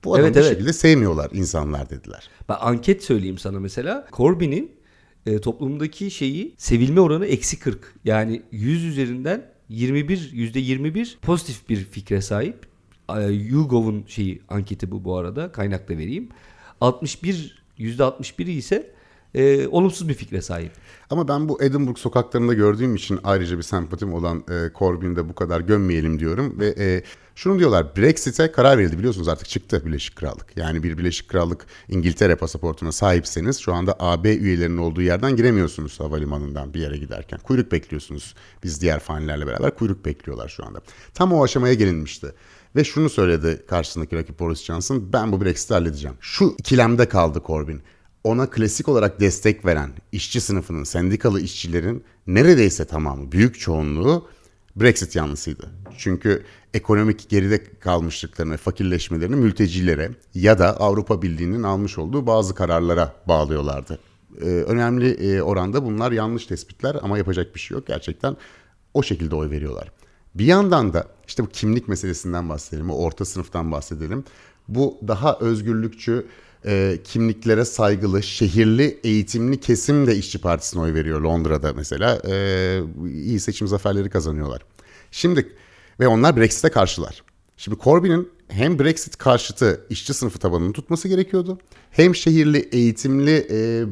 Bu adamı bir şekilde sevmiyorlar insanlar dediler. Ben anket söyleyeyim sana mesela. Corbyn'in toplumdaki sevilme oranı -40. Yani 100 üzerinden %21 pozitif bir fikre sahip. YouGov'un anketi bu arada, kaynakla vereyim. %61'i ise olumsuz bir fikre sahip. Ama ben bu Edinburgh sokaklarında gördüğüm için ayrıca bir sempatim olan Corbyn'i de bu kadar gömmeyelim diyorum. Ve şunu diyorlar, Brexit'e karar verildi, biliyorsunuz artık çıktı Birleşik Krallık. Yani bir Birleşik Krallık İngiltere pasaportuna sahipseniz şu anda AB üyelerinin olduğu yerden giremiyorsunuz havalimanından bir yere giderken. Kuyruk bekliyorsunuz, biz diğer fanilerle beraber kuyruk bekliyorlar şu anda. Tam o aşamaya gelinmişti. Ve şunu söyledi karşısındaki rakip Boris Johnson, ben bu Brexit'i halledeceğim. Şu ikilemde kaldı Corbyn. Ona klasik olarak destek veren işçi sınıfının, sendikalı işçilerin neredeyse tamamı, büyük çoğunluğu Brexit yanlısıydı. Çünkü ekonomik geride kalmışlıklarını, fakirleşmelerini mültecilere ya da Avrupa Birliği'nin almış olduğu bazı kararlara bağlıyorlardı. Önemli oranda bunlar yanlış tespitler ama yapacak bir şey yok. Gerçekten o şekilde oy veriyorlar. Bir yandan da işte bu kimlik meselesinden bahsedelim, orta sınıftan bahsedelim. Bu daha özgürlükçü, kimliklere saygılı, şehirli, eğitimli kesim de İşçi Partisi'ne oy veriyor Londra'da mesela. İyi seçim zaferleri kazanıyorlar. Şimdi ve onlar Brexit'e karşılar. Şimdi Corbyn'in hem Brexit karşıtı işçi sınıfı tabanını tutması gerekiyordu. Hem şehirli, eğitimli,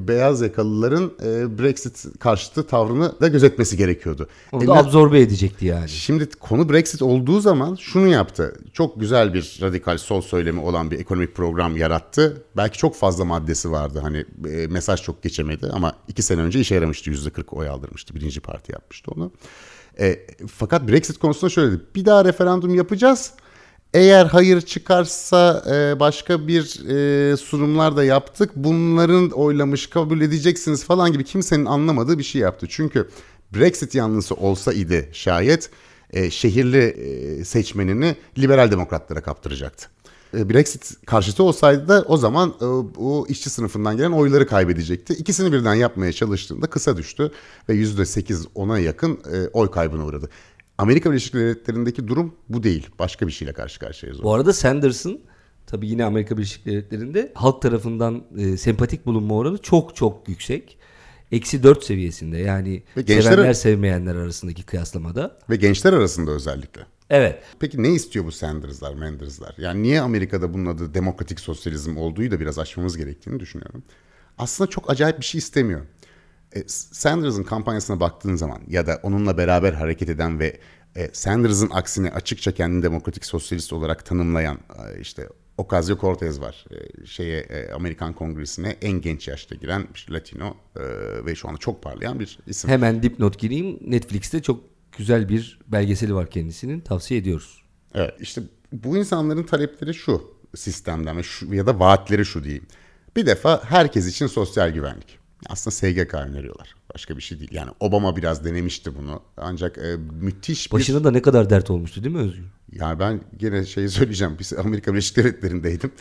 beyaz yakalıların Brexit karşıtı tavrını da gözetmesi gerekiyordu. Onu da absorbe edecekti yani. Şimdi konu Brexit olduğu zaman şunu yaptı. Çok güzel bir radikal sol söylemi olan bir ekonomik program yarattı. Belki çok fazla maddesi vardı. Hani mesaj çok geçemedi ama 2 sene önce işe yaramıştı. %40 oy aldırmıştı. 1. parti yapmıştı onu. Fakat Brexit konusunda şöyle dedi. Bir daha referandum yapacağız. Eğer hayır çıkarsa başka bir sunumlar da yaptık. Bunların oylamış kabul edeceksiniz falan gibi kimsenin anlamadığı bir şey yaptı. Çünkü Brexit yanlısı olsa idi şayet şehirli seçmenini liberal demokratlara kaptıracaktı. Brexit karşıtı olsaydı da o zaman o işçi sınıfından gelen oyları kaybedecekti. İkisini birden yapmaya çalıştığında kısa düştü ve %8-10'a yakın oy kaybına uğradı. Amerika Birleşik Devletleri'ndeki durum bu değil. Başka bir şeyle karşı karşıyayız. Bu arada Sanders'ın tabii yine Amerika Birleşik Devletleri'nde halk tarafından sempatik bulunma oranı çok çok yüksek. -4 seviyesinde yani gençler, sevenler sevmeyenler arasındaki kıyaslamada. Ve gençler arasında özellikle. Evet. Peki ne istiyor bu Sanders'lar, Menders'lar? Yani niye Amerika'da bunun adı demokratik sosyalizm olduğu da biraz aşmamız gerektiğini düşünüyorum. Aslında çok acayip bir şey istemiyor. Sanders'ın kampanyasına baktığın zaman ya da onunla beraber hareket eden ve Sanders'ın aksine açıkça kendini demokratik sosyalist olarak tanımlayan işte Ocasio-Cortez var. Amerikan Kongresi'ne en genç yaşta giren bir Latino ve şu anda çok parlayan bir isim. Hemen dipnot gireyim. Netflix'te çok güzel bir belgeseli var kendisinin. Tavsiye ediyoruz. Evet, işte bu insanların talepleri şu sistemden ya da vaatleri şu diyeyim. Bir defa herkes için sosyal güvenlik. Aslında SGK öneriyorlar. Başka bir şey değil. Yani Obama biraz denemişti bunu. Ancak müthiş bir... Başına da ne kadar dert olmuştu değil mi Özgür? Yani ben gene şeyi söyleyeceğim. Biz Amerika Birleşik Devletleri'ndeydim.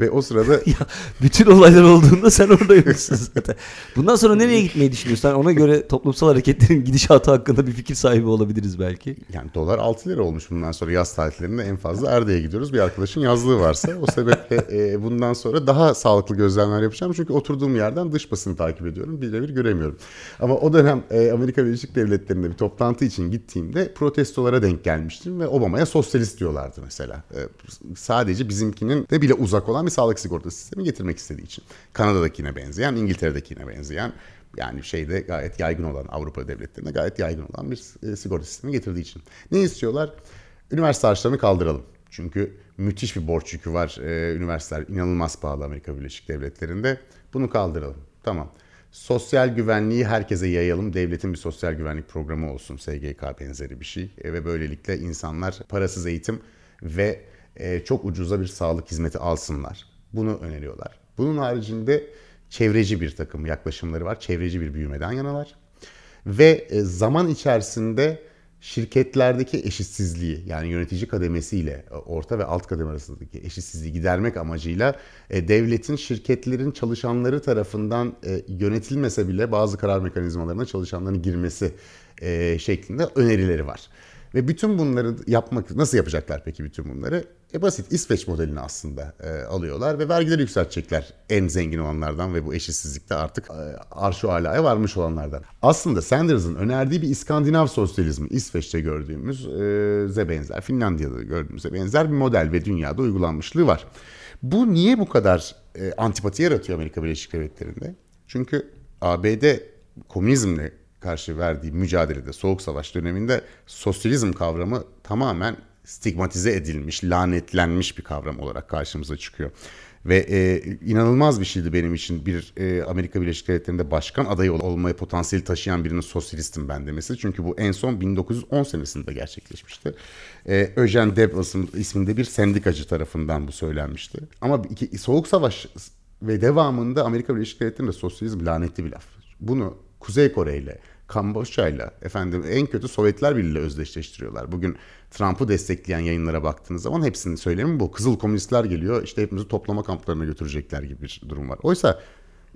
Ve o sırada... ya, bütün olaylar olduğunda sen oradaymışsın zaten. Bundan sonra nereye gitmeyi düşünüyorsan ona göre toplumsal hareketlerin gidişatı hakkında bir fikir sahibi olabiliriz belki. Yani dolar 6 lira olmuş bundan sonra yaz tatillerinde en fazla Erde'ye gidiyoruz. Bir arkadaşın yazlığı varsa o sebeple bundan sonra daha sağlıklı gözlemler yapacağım. Çünkü oturduğum yerden dış basını takip ediyorum. Birebir göremiyorum. Ama o dönem Amerika Birleşik Devletleri'nde bir toplantı için gittiğimde protestolara denk gelmiştim ve Obama'ya sosyalist diyorlardı mesela. Sadece bizimkinin de bile uzak olan bir sağlık sigortası sistemi getirmek istediği için. Kanada'dakine benzeyen, İngiltere'dekine benzeyen, yani şeyde gayet yaygın olan, Avrupa devletlerinde gayet yaygın olan bir sigorta sistemi getirdiği için. Ne istiyorlar? Üniversite harçlarını kaldıralım. Çünkü müthiş bir borç yükü var. Üniversiteler inanılmaz pahalı Amerika Birleşik Devletleri'nde. Bunu kaldıralım. Tamam. Sosyal güvenliği herkese yayalım. Devletin bir sosyal güvenlik programı olsun. SGK benzeri bir şey. Ve böylelikle insanlar parasız eğitim ve çok ucuza bir sağlık hizmeti alsınlar. Bunu öneriyorlar. Bunun haricinde çevreci bir takım yaklaşımları var. Çevreci bir büyümeden yanalar. Ve zaman içerisinde şirketlerdeki eşitsizliği, yani yönetici kademesiyle orta ve alt kademe arasındaki eşitsizliği gidermek amacıyla devletin, şirketlerin çalışanları tarafından yönetilmese bile bazı karar mekanizmalarına çalışanların girmesi şeklinde önerileri var. Ve bütün bunları yapmak, nasıl yapacaklar peki bütün bunları? Basit İsveç modelini aslında alıyorlar ve vergileri yükseltecekler en zengin olanlardan ve bu eşitsizlikte artık arş-ı alaya varmış olanlardan. Aslında Sanders'ın önerdiği bir İskandinav sosyalizmi, İsveç'te gördüğümüze benzer, Finlandiya'da gördüğümüze benzer bir model ve dünyada uygulanmışlığı var. Bu niye bu kadar antipati yaratıyor Amerika Birleşik Devletleri'nde? Çünkü ABD komünizmle karşı verdiği mücadelede, Soğuk Savaş döneminde sosyalizm kavramı tamamen stigmatize edilmiş, lanetlenmiş bir kavram olarak karşımıza çıkıyor. Ve inanılmaz bir şeydi benim için bir Amerika Birleşik Devletleri'nde başkan adayı olmaya potansiyeli taşıyan birinin sosyalistim ben demesi. Çünkü bu en son 1910 senesinde gerçekleşmişti. Eugene Debs isminde bir sendikacı tarafından bu söylenmişti. Ama Soğuk Savaş ve devamında Amerika Birleşik Devletleri'nde sosyalizm lanetli bir laf. Bunu Kuzey Kore ile, Kamboçya ile, en kötü Sovyetler Birliği ile özdeşleştiriyorlar. Bugün Trump'ı destekleyen yayınlara baktığınız zaman hepsinin söylemi bu. Kızıl komünistler geliyor, işte hepimizi toplama kamplarına götürecekler gibi bir durum var. Oysa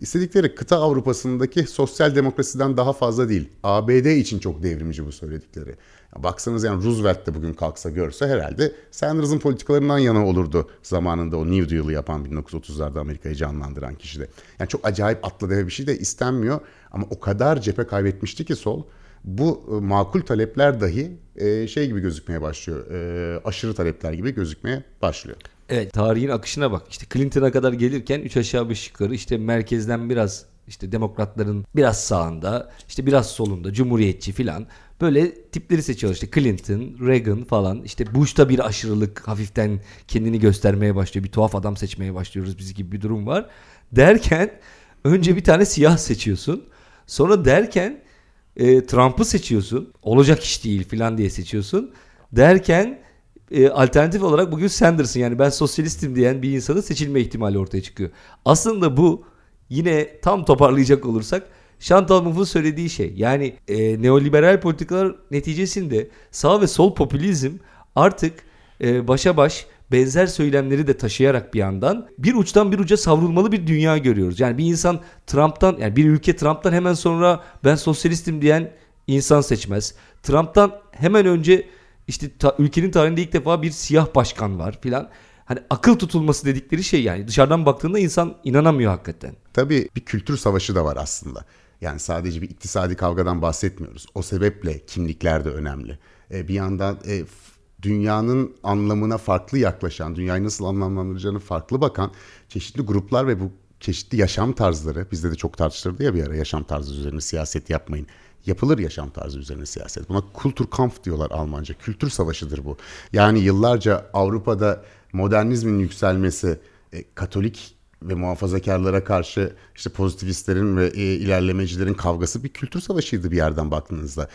istedikleri kıta Avrupa'sındaki sosyal demokrasiden daha fazla değil. ABD için çok devrimci bu söyledikleri. Baksanız yani Roosevelt de bugün kalksa görse herhalde Sanders'ın politikalarından yana olurdu zamanında o New Deal'ı yapan 1930'larda Amerika'yı canlandıran kişi de. Yani çok acayip atla deve bir şey de istenmiyor ama o kadar cephe kaybetmişti ki sol. Bu makul talepler dahi şey gibi gözükmeye başlıyor, aşırı talepler gibi gözükmeye başlıyor. Evet, tarihin akışına bak. İşte Clinton'a kadar gelirken 3 aşağı 5 yukarı işte merkezden biraz işte demokratların biraz sağında, işte biraz solunda cumhuriyetçi filan böyle tipleri seçiyor. İşte Clinton, Reagan falan, işte Bush'ta bir aşırılık hafiften kendini göstermeye başlıyor. Bir tuhaf adam seçmeye başlıyoruz biz gibi bir durum var. Derken önce bir tane siyah seçiyorsun. Sonra derken Trump'ı seçiyorsun. Olacak iş değil filan diye seçiyorsun. Derken alternatif olarak bugün Sanders'ın, yani ben sosyalistim diyen bir insanın seçilme ihtimali ortaya çıkıyor. Aslında bu yine tam toparlayacak olursak Chantal Mouffe'un söylediği şey. Yani neoliberal politikalar neticesinde sağ ve sol popülizm artık başa baş benzer söylemleri de taşıyarak bir yandan bir uçtan bir uca savrulmalı bir dünya görüyoruz. Yani bir insan Trump'tan, yani bir ülke Trump'tan hemen sonra ben sosyalistim diyen insan seçmez. Trump'tan hemen önce İşte ülkenin tarihinde ilk defa bir siyah başkan var filan. Hani akıl tutulması dedikleri şey, yani dışarıdan baktığında insan inanamıyor hakikaten. Tabii bir kültür savaşı da var aslında. Yani sadece bir iktisadi kavgadan bahsetmiyoruz. O sebeple kimlikler de önemli. Bir yandan dünyanın anlamına farklı yaklaşan, dünyayı nasıl anlamlandıracağını farklı bakan çeşitli gruplar ve bu çeşitli yaşam tarzları, bizde de çok tartışılırdı ya bir ara, yaşam tarzı üzerine siyaset yapmayın. Yapılır yaşam tarzı üzerine siyaset. Buna Kulturkampf diyorlar Almanca. Kültür savaşıdır bu. Yani yıllarca Avrupa'da modernizmin yükselmesi, Katolik ve muhafazakarlara karşı işte pozitivistlerin ve ilerlemecilerin kavgası bir kültür savaşıydı bir yerden baktığınızda.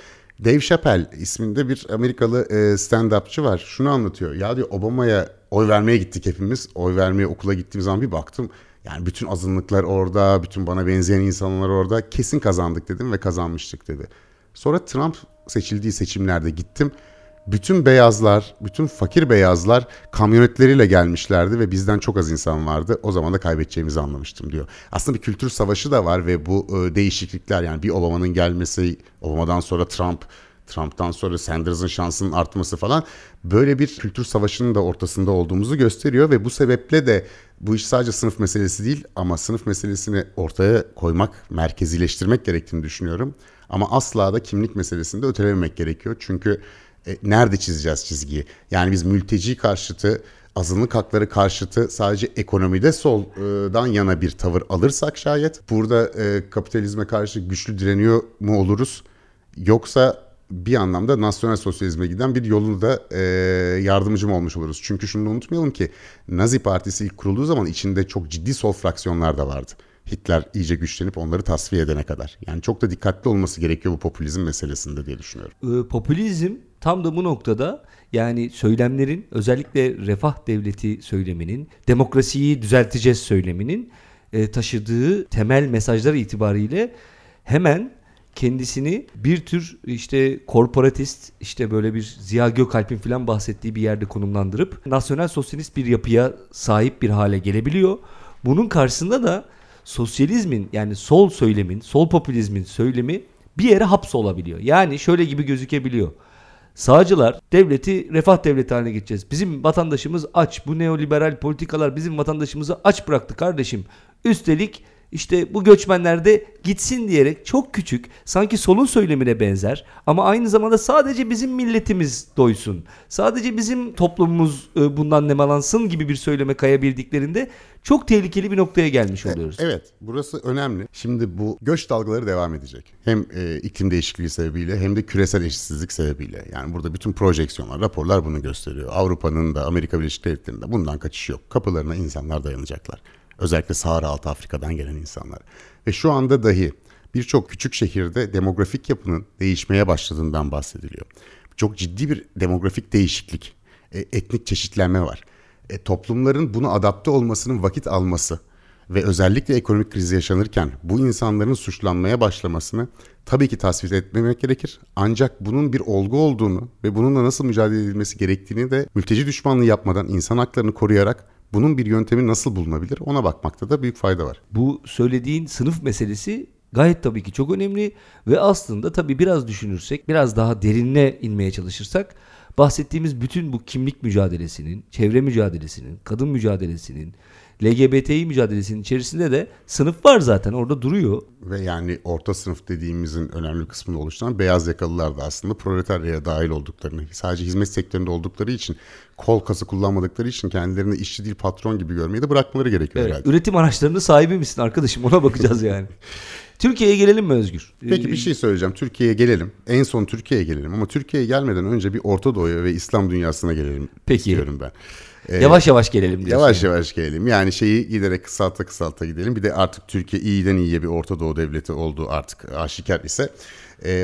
Dave Chappelle isminde bir Amerikalı stand-upçı var. Şunu anlatıyor. Ya diyor, Obama'ya oy vermeye gittik hepimiz. Oy vermeye okula gittiğim zaman bir baktım. Yani bütün azınlıklar orada, bütün bana benzeyen insanlar orada, kesin kazandık dedim ve kazanmıştık dedi. Sonra Trump seçildiği seçimlerde gittim. Bütün beyazlar, bütün fakir beyazlar kamyonetleriyle gelmişlerdi ve bizden çok az insan vardı. O zaman da kaybedeceğimizi anlamıştım diyor. Aslında bir kültür savaşı da var ve bu değişiklikler, yani bir Obama'nın gelmesi, Obama'dan sonra Trump, Trump'tan sonra Sanders'ın şansının artması falan, böyle bir kültür savaşının da ortasında olduğumuzu gösteriyor ve bu sebeple de bu iş sadece sınıf meselesi değil ama sınıf meselesini ortaya koymak, merkezileştirmek gerektiğini düşünüyorum. Ama asla da kimlik meselesini de ötelememek gerekiyor. Çünkü nerede çizeceğiz çizgiyi? Yani biz mülteci karşıtı, azınlık hakları karşıtı sadece ekonomide soldan yana bir tavır alırsak şayet burada kapitalizme karşı güçlü direniyor mu oluruz? Yoksa bir anlamda nasyonel sosyalizme giden bir yolu da yardımcım olmuş oluruz. Çünkü şunu unutmayalım ki Nazi Partisi ilk kurulduğu zaman içinde çok ciddi sol fraksiyonlar da vardı. Hitler iyice güçlenip onları tasfiye edene kadar. Yani çok da dikkatli olması gerekiyor bu popülizm meselesinde diye düşünüyorum. Popülizm tam da bu noktada, yani söylemlerin, özellikle refah devleti söyleminin, demokrasiyi düzelteceğiz söyleminin taşıdığı temel mesajlar itibariyle hemen kendisini bir tür işte korporatist, işte böyle bir Ziya Gökalp'in falan bahsettiği bir yerde konumlandırıp nasyonel sosyalist bir yapıya sahip bir hale gelebiliyor. Bunun karşısında da sosyalizmin, yani sol söylemin, sol popülizmin söylemi bir yere hapsolabiliyor. Yani şöyle gibi gözükebiliyor. Sağcılar devleti refah devleti haline getireceğiz. Bizim vatandaşımız aç. Bu neoliberal politikalar bizim vatandaşımızı aç bıraktı kardeşim. Üstelik İşte bu göçmenler de gitsin diyerek çok küçük, sanki solun söylemine benzer ama aynı zamanda sadece bizim milletimiz doysun, sadece bizim toplumumuz bundan nemalansın gibi bir söyleme kayabildiklerinde çok tehlikeli bir noktaya gelmiş oluyoruz. Evet, burası önemli. Şimdi bu göç dalgaları devam edecek. Hem iklim değişikliği sebebiyle hem de küresel eşitsizlik sebebiyle. Yani burada bütün projeksiyonlar, raporlar bunu gösteriyor. Avrupa'nın da Amerika Birleşik Devletleri'nin de bundan kaçışı yok. Kapılarına insanlar dayanacaklar. Özellikle Sahara Altı Afrika'dan gelen insanlar. Ve şu anda dahi birçok küçük şehirde demografik yapının değişmeye başladığından bahsediliyor. Çok ciddi bir demografik değişiklik, etnik çeşitlenme var. Toplumların buna adapte olmasının vakit alması ve özellikle ekonomik kriz yaşanırken bu insanların suçlanmaya başlamasını tabii ki tasvip etmemek gerekir. Ancak bunun bir olgu olduğunu ve bununla nasıl mücadele edilmesi gerektiğini de mülteci düşmanlığı yapmadan, insan haklarını koruyarak bunun bir yöntemi nasıl bulunabilir ona bakmakta da büyük fayda var. Bu söylediğin sınıf meselesi gayet tabii ki çok önemli ve aslında tabii biraz düşünürsek, biraz daha derinine inmeye çalışırsak bahsettiğimiz bütün bu kimlik mücadelesinin, çevre mücadelesinin, kadın mücadelesinin, LGBTİ mücadelesinin içerisinde de sınıf var zaten, orada duruyor. Ve yani orta sınıf dediğimizin önemli kısmını oluşturan beyaz yakalılar da aslında proletaryaya dahil olduklarını, sadece hizmet sektöründe oldukları için, kol kası kullanmadıkları için kendilerini işçi değil patron gibi görmeyi de bırakmaları gerekiyor herhalde. Üretim araçlarının sahibi misin arkadaşım, ona bakacağız yani. Türkiye'ye gelelim mi Özgür? Peki bir şey söyleyeceğim. Türkiye'ye gelelim. En son Türkiye'ye gelelim ama Türkiye'ye gelmeden önce bir Orta Doğu'ya ve İslam dünyasına gelelim istiyorum ben. Yavaş yavaş gelelim diyorsun. Yavaş yavaş gelelim. Yani şeyi giderek kısalta gidelim. Bir de artık Türkiye iyiden iyiye bir Orta Doğu devleti olduğu artık aşikar ise,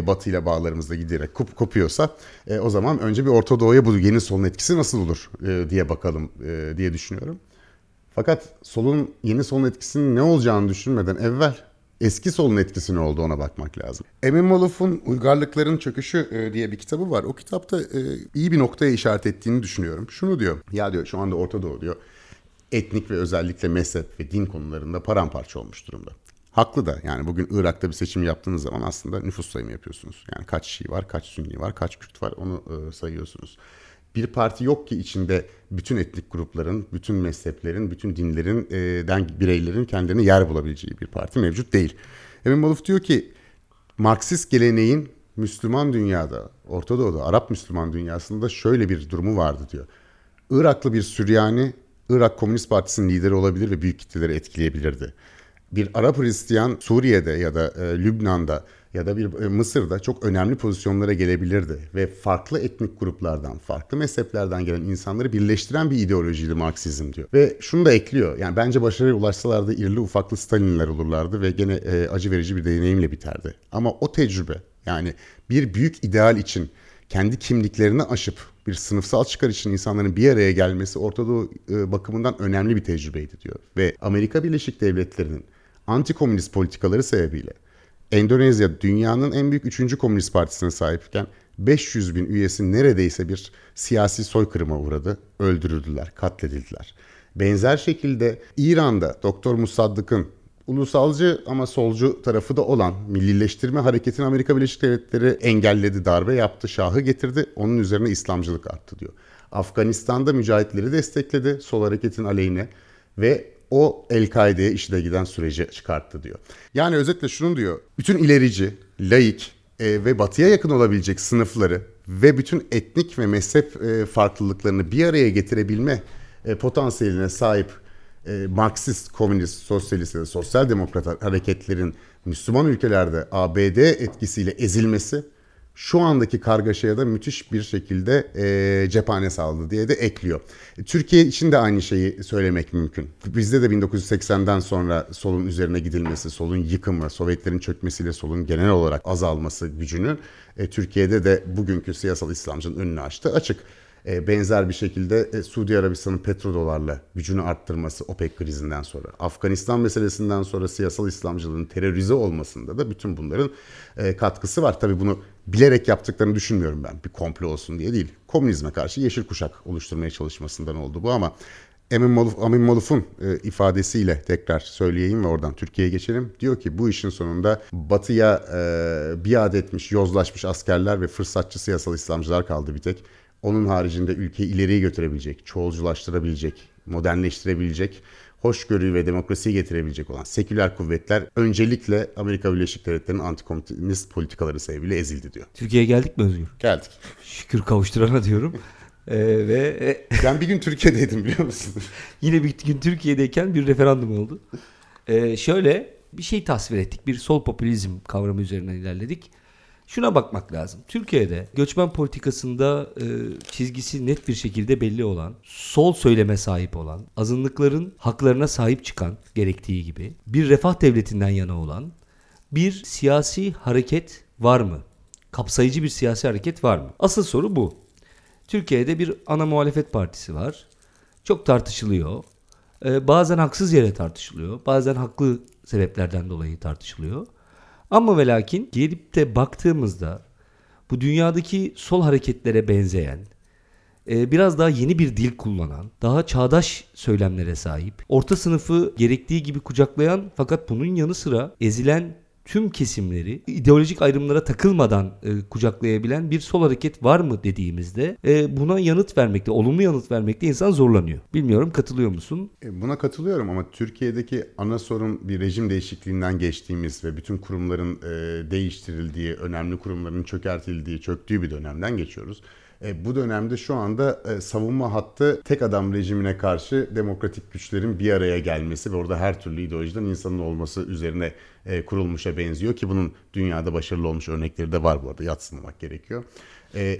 Batı ile bağlarımızda giderek kopuyorsa o zaman önce bir Orta Doğu'ya bu yeni solun etkisi nasıl olur diye bakalım diye düşünüyorum. Fakat yeni solun etkisinin ne olacağını düşünmeden evvel eski solun etkisi ne oldu ona bakmak lazım. Amin Maalouf'un Uygarlıkların Çöküşü diye bir kitabı var. O kitapta iyi bir noktaya işaret ettiğini düşünüyorum. Şunu diyor, ya diyor şu anda Orta Doğu diyor etnik ve özellikle mezhep ve din konularında paramparça olmuş durumda. Haklı da, yani bugün Irak'ta bir seçim yaptığınız zaman aslında nüfus sayımı yapıyorsunuz. Yani kaç Şii var, kaç Sünni var, kaç Kürt var onu sayıyorsunuz. Bir parti yok ki içinde bütün etnik grupların, bütün mezheplerin, bütün dinlerin, bireylerin kendilerine yer bulabileceği bir parti mevcut değil. Amin Maalouf diyor ki Marksist geleneğin Müslüman dünyada, Orta Doğu'da, Arap Müslüman dünyasında şöyle bir durumu vardı diyor. Iraklı bir Süryani, Irak Komünist Partisi'nin lideri olabilir ve büyük kitleleri etkileyebilirdi. Bir Arap Hristiyan Suriye'de ya da Lübnan'da ya da bir Mısır'da çok önemli pozisyonlara gelebilirdi. Ve farklı etnik gruplardan, farklı mezheplerden gelen insanları birleştiren bir ideolojiydi Marksizm diyor. Ve şunu da ekliyor, yani bence başarıya ulaşsalardı irili ufaklı Stalinler olurlardı ve gene acı verici bir deneyimle biterdi. Ama o tecrübe, yani bir büyük ideal için kendi kimliklerini aşıp bir sınıfsal çıkar için insanların bir araya gelmesi Orta Doğu bakımından önemli bir tecrübeydi diyor. Ve Amerika Birleşik Devletleri'nin antikomünist politikaları sebebiyle Endonezya dünyanın en büyük 3. komünist partisine sahipken 500 bin üyesi neredeyse bir siyasi soykırıma uğradı. Öldürüldüler, katledildiler. Benzer şekilde İran'da Doktor Musaddık'ın ulusalcı ama solcu tarafı da olan millileştirme hareketini Amerika Birleşik Devletleri engelledi, darbe yaptı, şahı getirdi. Onun üzerine İslamcılık arttı diyor. Afganistan'da mücahitleri destekledi sol hareketin aleyhine ve o El-Kaide'ye işine giden süreci çıkarttı diyor. Yani özetle şunu diyor. Bütün ilerici, laik ve batıya yakın olabilecek sınıfları ve bütün etnik ve mezhep farklılıklarını bir araya getirebilme potansiyeline sahip Marksist, komünist, sosyalist ve sosyal demokrat hareketlerin Müslüman ülkelerde ABD etkisiyle ezilmesi şu andaki kargaşaya da müthiş bir şekilde cephane sağladı diye de ekliyor. Türkiye için de aynı şeyi söylemek mümkün. Bizde de 1980'den sonra solun üzerine gidilmesi, solun yıkımı, Sovyetlerin çökmesiyle solun genel olarak azalması gücünü Türkiye'de de bugünkü siyasal İslamcının önünü açtı. Açık. Benzer bir şekilde Suudi Arabistan'ın petrodolarla gücünü arttırması OPEC krizinden sonra, Afganistan meselesinden sonra siyasal İslamcılığın terörize olmasında da bütün bunların katkısı var. Tabii bunu bilerek yaptıklarını düşünmüyorum ben, bir komplo olsun diye değil. Komünizme karşı yeşil kuşak oluşturmaya çalışmasından oldu bu ama Amin Maalouf'un ifadesiyle tekrar söyleyeyim ve oradan Türkiye'ye geçelim. Diyor ki bu işin sonunda batıya biat etmiş, yozlaşmış askerler ve fırsatçı siyasal İslamcılar kaldı bir tek. Onun haricinde ülkeyi ileriye götürebilecek, çoğulculaştırabilecek, modernleştirebilecek, hoşgörü ve demokrasiyi getirebilecek olan seküler kuvvetler öncelikle Amerika Birleşik Devletleri'nin antikomünist politikaları sebebiyle ezildi diyor. Türkiye'ye geldik mi Özgür? Geldik. Şükür kavuşturana diyorum. Ben bir gün Türkiye'deydim, biliyor musun? Yine bir gün Türkiye'deyken bir referandum oldu. Şöyle bir şey tasvir ettik. Bir sol popülizm kavramı üzerinden ilerledik. Şuna bakmak lazım. Türkiye'de göçmen politikasında çizgisi net bir şekilde belli olan, sol söyleme sahip olan, azınlıkların haklarına sahip çıkan gerektiği gibi bir refah devletinden yana olan bir siyasi hareket var mı? Kapsayıcı bir siyasi hareket var mı? Asıl soru bu. Türkiye'de bir ana muhalefet partisi var. Çok tartışılıyor. Bazen haksız yere tartışılıyor. Bazen haklı sebeplerden dolayı tartışılıyor. Ama ve lakin gelip de baktığımızda bu dünyadaki sol hareketlere benzeyen, biraz daha yeni bir dil kullanan, daha çağdaş söylemlere sahip, orta sınıfı gerektiği gibi kucaklayan fakat bunun yanı sıra ezilen tüm kesimleri ideolojik ayrımlara takılmadan kucaklayabilen bir sol hareket var mı dediğimizde buna yanıt vermekte, olumlu yanıt vermekte insan zorlanıyor. Bilmiyorum, katılıyor musun? Buna katılıyorum ama Türkiye'deki ana sorun bir rejim değişikliğinden geçtiğimiz ve bütün kurumların değiştirildiği, önemli kurumların çökertildiği, çöktüğü bir dönemden geçiyoruz. Bu dönemde şu anda savunma hattı tek adam rejimine karşı demokratik güçlerin bir araya gelmesi ve orada her türlü ideolojiden insanın olması üzerine kurulmuşa benziyor ki bunun dünyada başarılı olmuş örnekleri de var, bu arada yadsınmamak gerekiyor.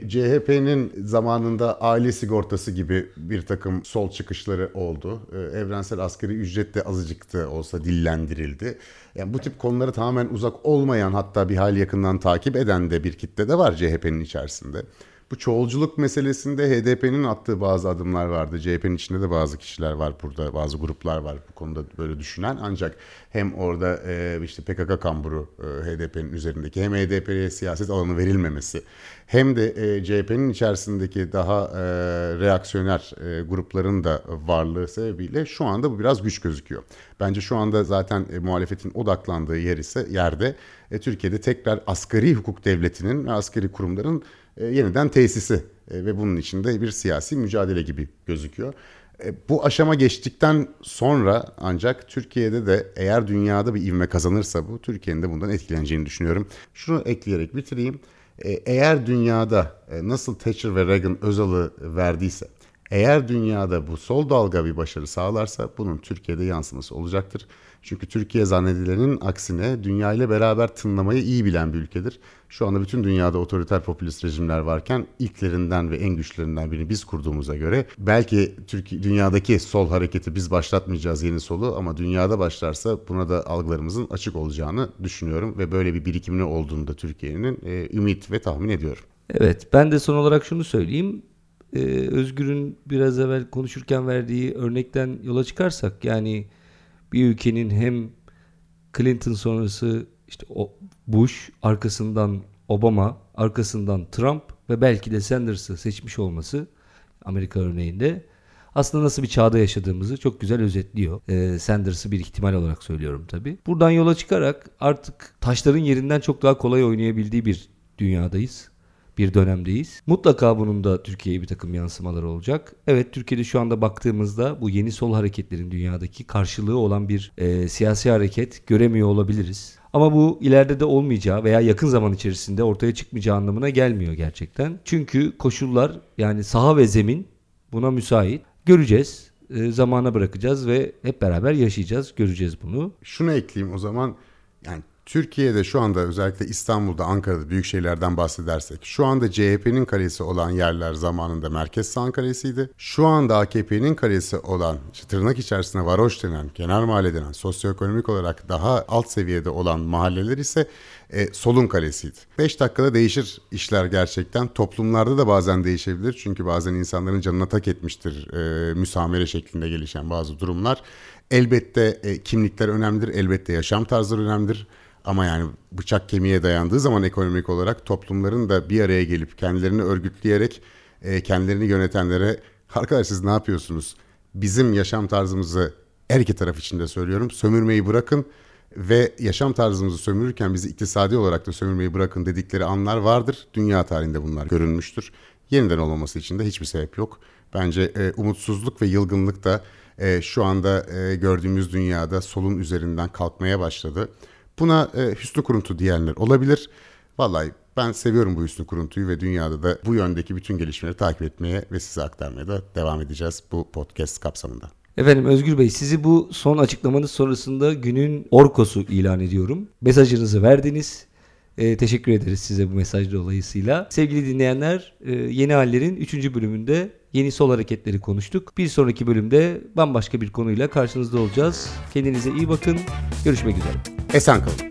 CHP'nin zamanında aile sigortası gibi bir takım sol çıkışları oldu. Evrensel asgari ücret de azıcık da olsa dillendirildi. Yani bu tip konulara tamamen uzak olmayan, hatta bir hali yakından takip eden de bir kitle de var CHP'nin içerisinde. Bu çoğulculuk meselesinde HDP'nin attığı bazı adımlar vardı. CHP'nin içinde de bazı kişiler var burada, bazı gruplar var bu konuda böyle düşünen. Ancak hem orada işte PKK kamburu HDP'nin üzerindeki, hem HDP'ye siyaset alanı verilmemesi, hem de CHP'nin içerisindeki daha reaksiyoner grupların da varlığı sebebiyle şu anda bu biraz güç gözüküyor. Bence şu anda zaten muhalefetin odaklandığı yer ise Türkiye'de tekrar asgari hukuk devletinin ve asgari kurumların yeniden tesisi ve bunun içinde bir siyasi mücadele gibi gözüküyor. Bu aşama geçtikten sonra ancak Türkiye'de de eğer dünyada bir ivme kazanırsa bu, Türkiye'nin de bundan etkileneceğini düşünüyorum. Şunu ekleyerek bitireyim. Eğer dünyada nasıl Thatcher ve Reagan Özal'ı verdiyse, eğer dünyada bu sol dalga bir başarı sağlarsa bunun Türkiye'de yansıması olacaktır. Çünkü Türkiye zannedilenin aksine dünya ile beraber tınlamayı iyi bilen bir ülkedir. Şu anda bütün dünyada otoriter popülist rejimler varken ilklerinden ve en güçlerinden birini biz kurduğumuza göre belki dünyadaki sol hareketi biz başlatmayacağız, yeni solu, ama dünyada başlarsa buna da algılarımızın açık olacağını düşünüyorum ve böyle bir birikimli olduğunu da Türkiye'nin ümit ve tahmin ediyorum. Evet, ben de son olarak şunu söyleyeyim. Özgür'ün biraz evvel konuşurken verdiği örnekten yola çıkarsak, yani bir ülkenin hem Clinton sonrası işte Bush, arkasından Obama, arkasından Trump ve belki de Sanders'ı seçmiş olması Amerika örneğinde aslında nasıl bir çağda yaşadığımızı çok güzel özetliyor. Sanders'ı bir ihtimal olarak söylüyorum tabii. Buradan yola çıkarak artık taşların yerinden çok daha kolay oynayabildiği bir dünyadayız. Bir dönemdeyiz. Mutlaka bunun da Türkiye'ye bir takım yansımaları olacak. Evet, Türkiye'de şu anda baktığımızda bu yeni sol hareketlerin dünyadaki karşılığı olan bir siyasi hareket göremiyor olabiliriz. Ama bu ileride de olmayacağı veya yakın zaman içerisinde ortaya çıkmayacağı anlamına gelmiyor gerçekten. Çünkü koşullar, yani saha ve zemin buna müsait. Göreceğiz, zamana bırakacağız ve hep beraber yaşayacağız, göreceğiz bunu. Şunu ekleyeyim o zaman, yani Türkiye'de şu anda özellikle İstanbul'da, Ankara'da büyük şeylerden bahsedersek, şu anda CHP'nin kalesi olan yerler zamanında Merkez Sağ'ın kalesiydi. Şu anda AKP'nin kalesi olan, işte tırnak içerisinde varoş denen, kenar mahalle denen, sosyoekonomik olarak daha alt seviyede olan mahalleler ise solun kalesiydi. 5 dakikada değişir işler gerçekten. Toplumlarda da bazen değişebilir. Çünkü bazen insanların canına tak etmiştir müsamere şeklinde gelişen bazı durumlar. Elbette kimlikler önemlidir. Elbette yaşam tarzları önemlidir. Ama yani bıçak kemiğe dayandığı zaman ekonomik olarak toplumların da bir araya gelip kendilerini örgütleyerek kendilerini yönetenlere, arkadaş siz ne yapıyorsunuz? Bizim yaşam tarzımızı, her iki taraf için de söylüyorum, sömürmeyi bırakın ve yaşam tarzımızı sömürürken bizi iktisadi olarak da sömürmeyi bırakın dedikleri anlar vardır. Dünya tarihinde bunlar görülmüştür. Yeniden olmaması için de hiçbir sebep yok. Bence umutsuzluk ve yılgınlık da şu anda gördüğümüz dünyada solun üzerinden kalkmaya başladı. Buna hüsnü kuruntu diyenler olabilir. Vallahi ben seviyorum bu hüsnü kuruntuyu ve dünyada da bu yöndeki bütün gelişmeleri takip etmeye ve size aktarmaya da devam edeceğiz bu podcast kapsamında. Efendim Özgür Bey, sizi bu son açıklamanız sonrasında günün orkosu ilan ediyorum. Mesajınızı verdiniz. Teşekkür ederiz size bu mesaj dolayısıyla. Sevgili dinleyenler, Yeni Haller'in 3. bölümünde yeni sol hareketleri konuştuk. Bir sonraki bölümde bambaşka bir konuyla karşınızda olacağız. Kendinize iyi bakın. Görüşmek üzere. Esen kalın.